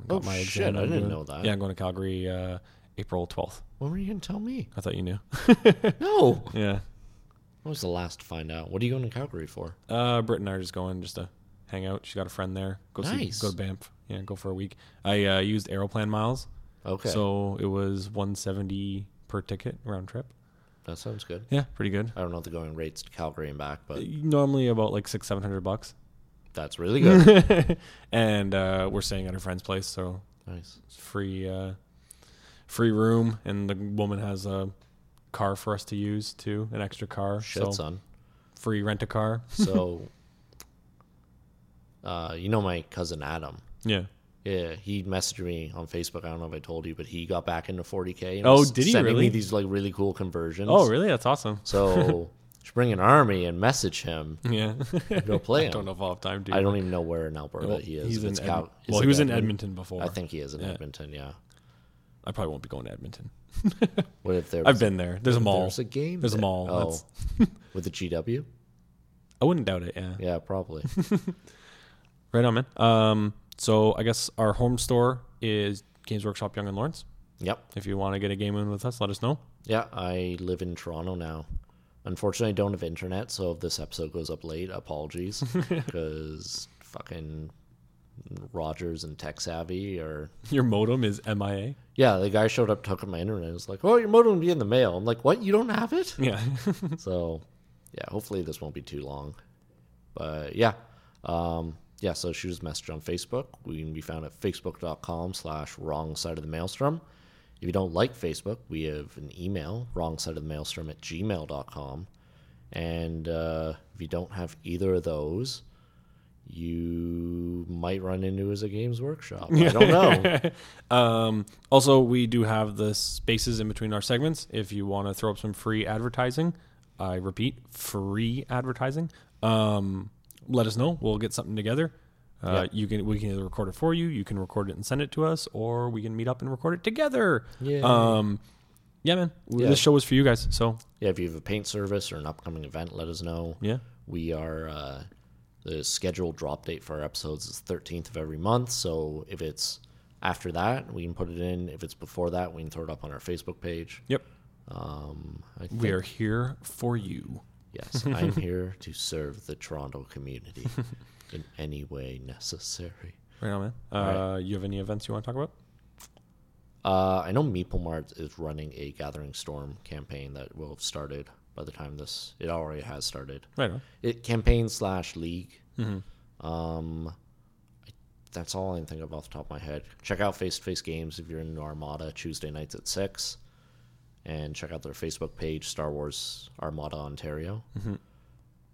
Got my exam. I didn't know that. Yeah, I'm going to Calgary April 12th. When were you gonna tell me? I thought you knew. No. Yeah. When was the last to find out? What are you going to Calgary for? Britt and I are just going to hang out. She's got a friend there. Go to Banff. Yeah, go for a week. I used Aeroplan miles. Okay. So it was $170 per ticket round trip. That sounds good. Yeah, pretty good. I don't know the going rates to Calgary and back, but normally about like $600-$700. That's really good. And we're staying at her friend's place, so nice. It's free room, and the woman has a car for us to use too, an extra car. Shit, so son. Free rent a car. So. You know my cousin Adam. Yeah. Yeah, he messaged me on Facebook. I don't know if I told you, but he got back into 40K. And did he really? Sending me these like really cool conversions. Oh, really? That's awesome. So just bring an army and message him. Yeah. Go play him. I don't know if I'll have time to. I don't even know where in Alberta he is. He was in Edmonton before. I think he is in Edmonton, yeah. I probably won't be going to Edmonton. What if there was I've been there. There's a mall. There's a game. There's a mall. Oh. With the GW? I wouldn't doubt it, yeah. Yeah, probably. Right on, man. So I guess our home store is Games Workshop Young and Lawrence. Yep. If you want to get a game in with us, let us know. Yeah, I live in Toronto now. Unfortunately, I don't have internet, so if this episode goes up late, apologies. Because fucking Rogers and Tech Savvy are... Your modem is MIA? Yeah, the guy showed up, took up my internet, and was like, oh, your modem will be in the mail. I'm like, what? You don't have it? Yeah. So, yeah, hopefully this won't be too long. But, yeah. Yeah, so shoot us a message on Facebook. We can be found at facebook.com/wrongsideofthemaelstrom. If you don't like Facebook, we have an email, wrongsideofthemaelstrom@gmail.com. And if you don't have either of those, you might run into us at Games Workshop. I don't know. Also, we do have the spaces in between our segments. If you want to throw up some free advertising, I repeat, free advertising, let us know. We'll get something together. Yep. We can either record it for you, you can record it and send it to us, or we can meet up and record it together. Yeah. Yeah, man. Yeah. This show is for you guys. So yeah, if you have a paint service or an upcoming event, let us know. Yeah. We are the scheduled drop date for our episodes is the 13th of every month. So if it's after that, we can put it in. If it's before that, we can throw it up on our Facebook page. Yep. I think we are here for you. Yes, I'm here to serve the Toronto community in any way necessary. Right on, man. Right. You have any events you want to talk about? I know Meeplemart is running a Gathering Storm campaign that will have started by the time this... It already has started. Right on. It, campaign/league. Mm-hmm. That's all I can think of off the top of my head. Check out Face to Face Games if you're in Armada, Tuesday nights at 6. And check out their Facebook page, Star Wars Armada Ontario. Mm-hmm.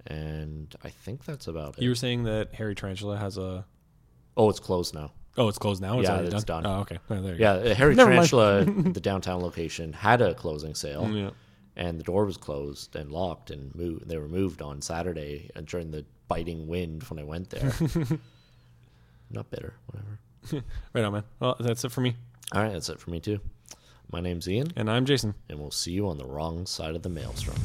And I think that's about it. You were saying that Harry Tarantula has a... Oh, it's closed now. Oh, it's closed now? Yeah, it's done. Oh, okay. Oh, there you go. Yeah, Harry Tarantula, the downtown location, had a closing sale. Yeah. And the door was closed and locked, and they were moved on Saturday during the biting wind when I went there. Not bitter, whatever. Right on, man. Well, that's it for me. All right, that's it for me, too. My name's Ian. And I'm Jason. And we'll see you on the wrong side of the maelstrom.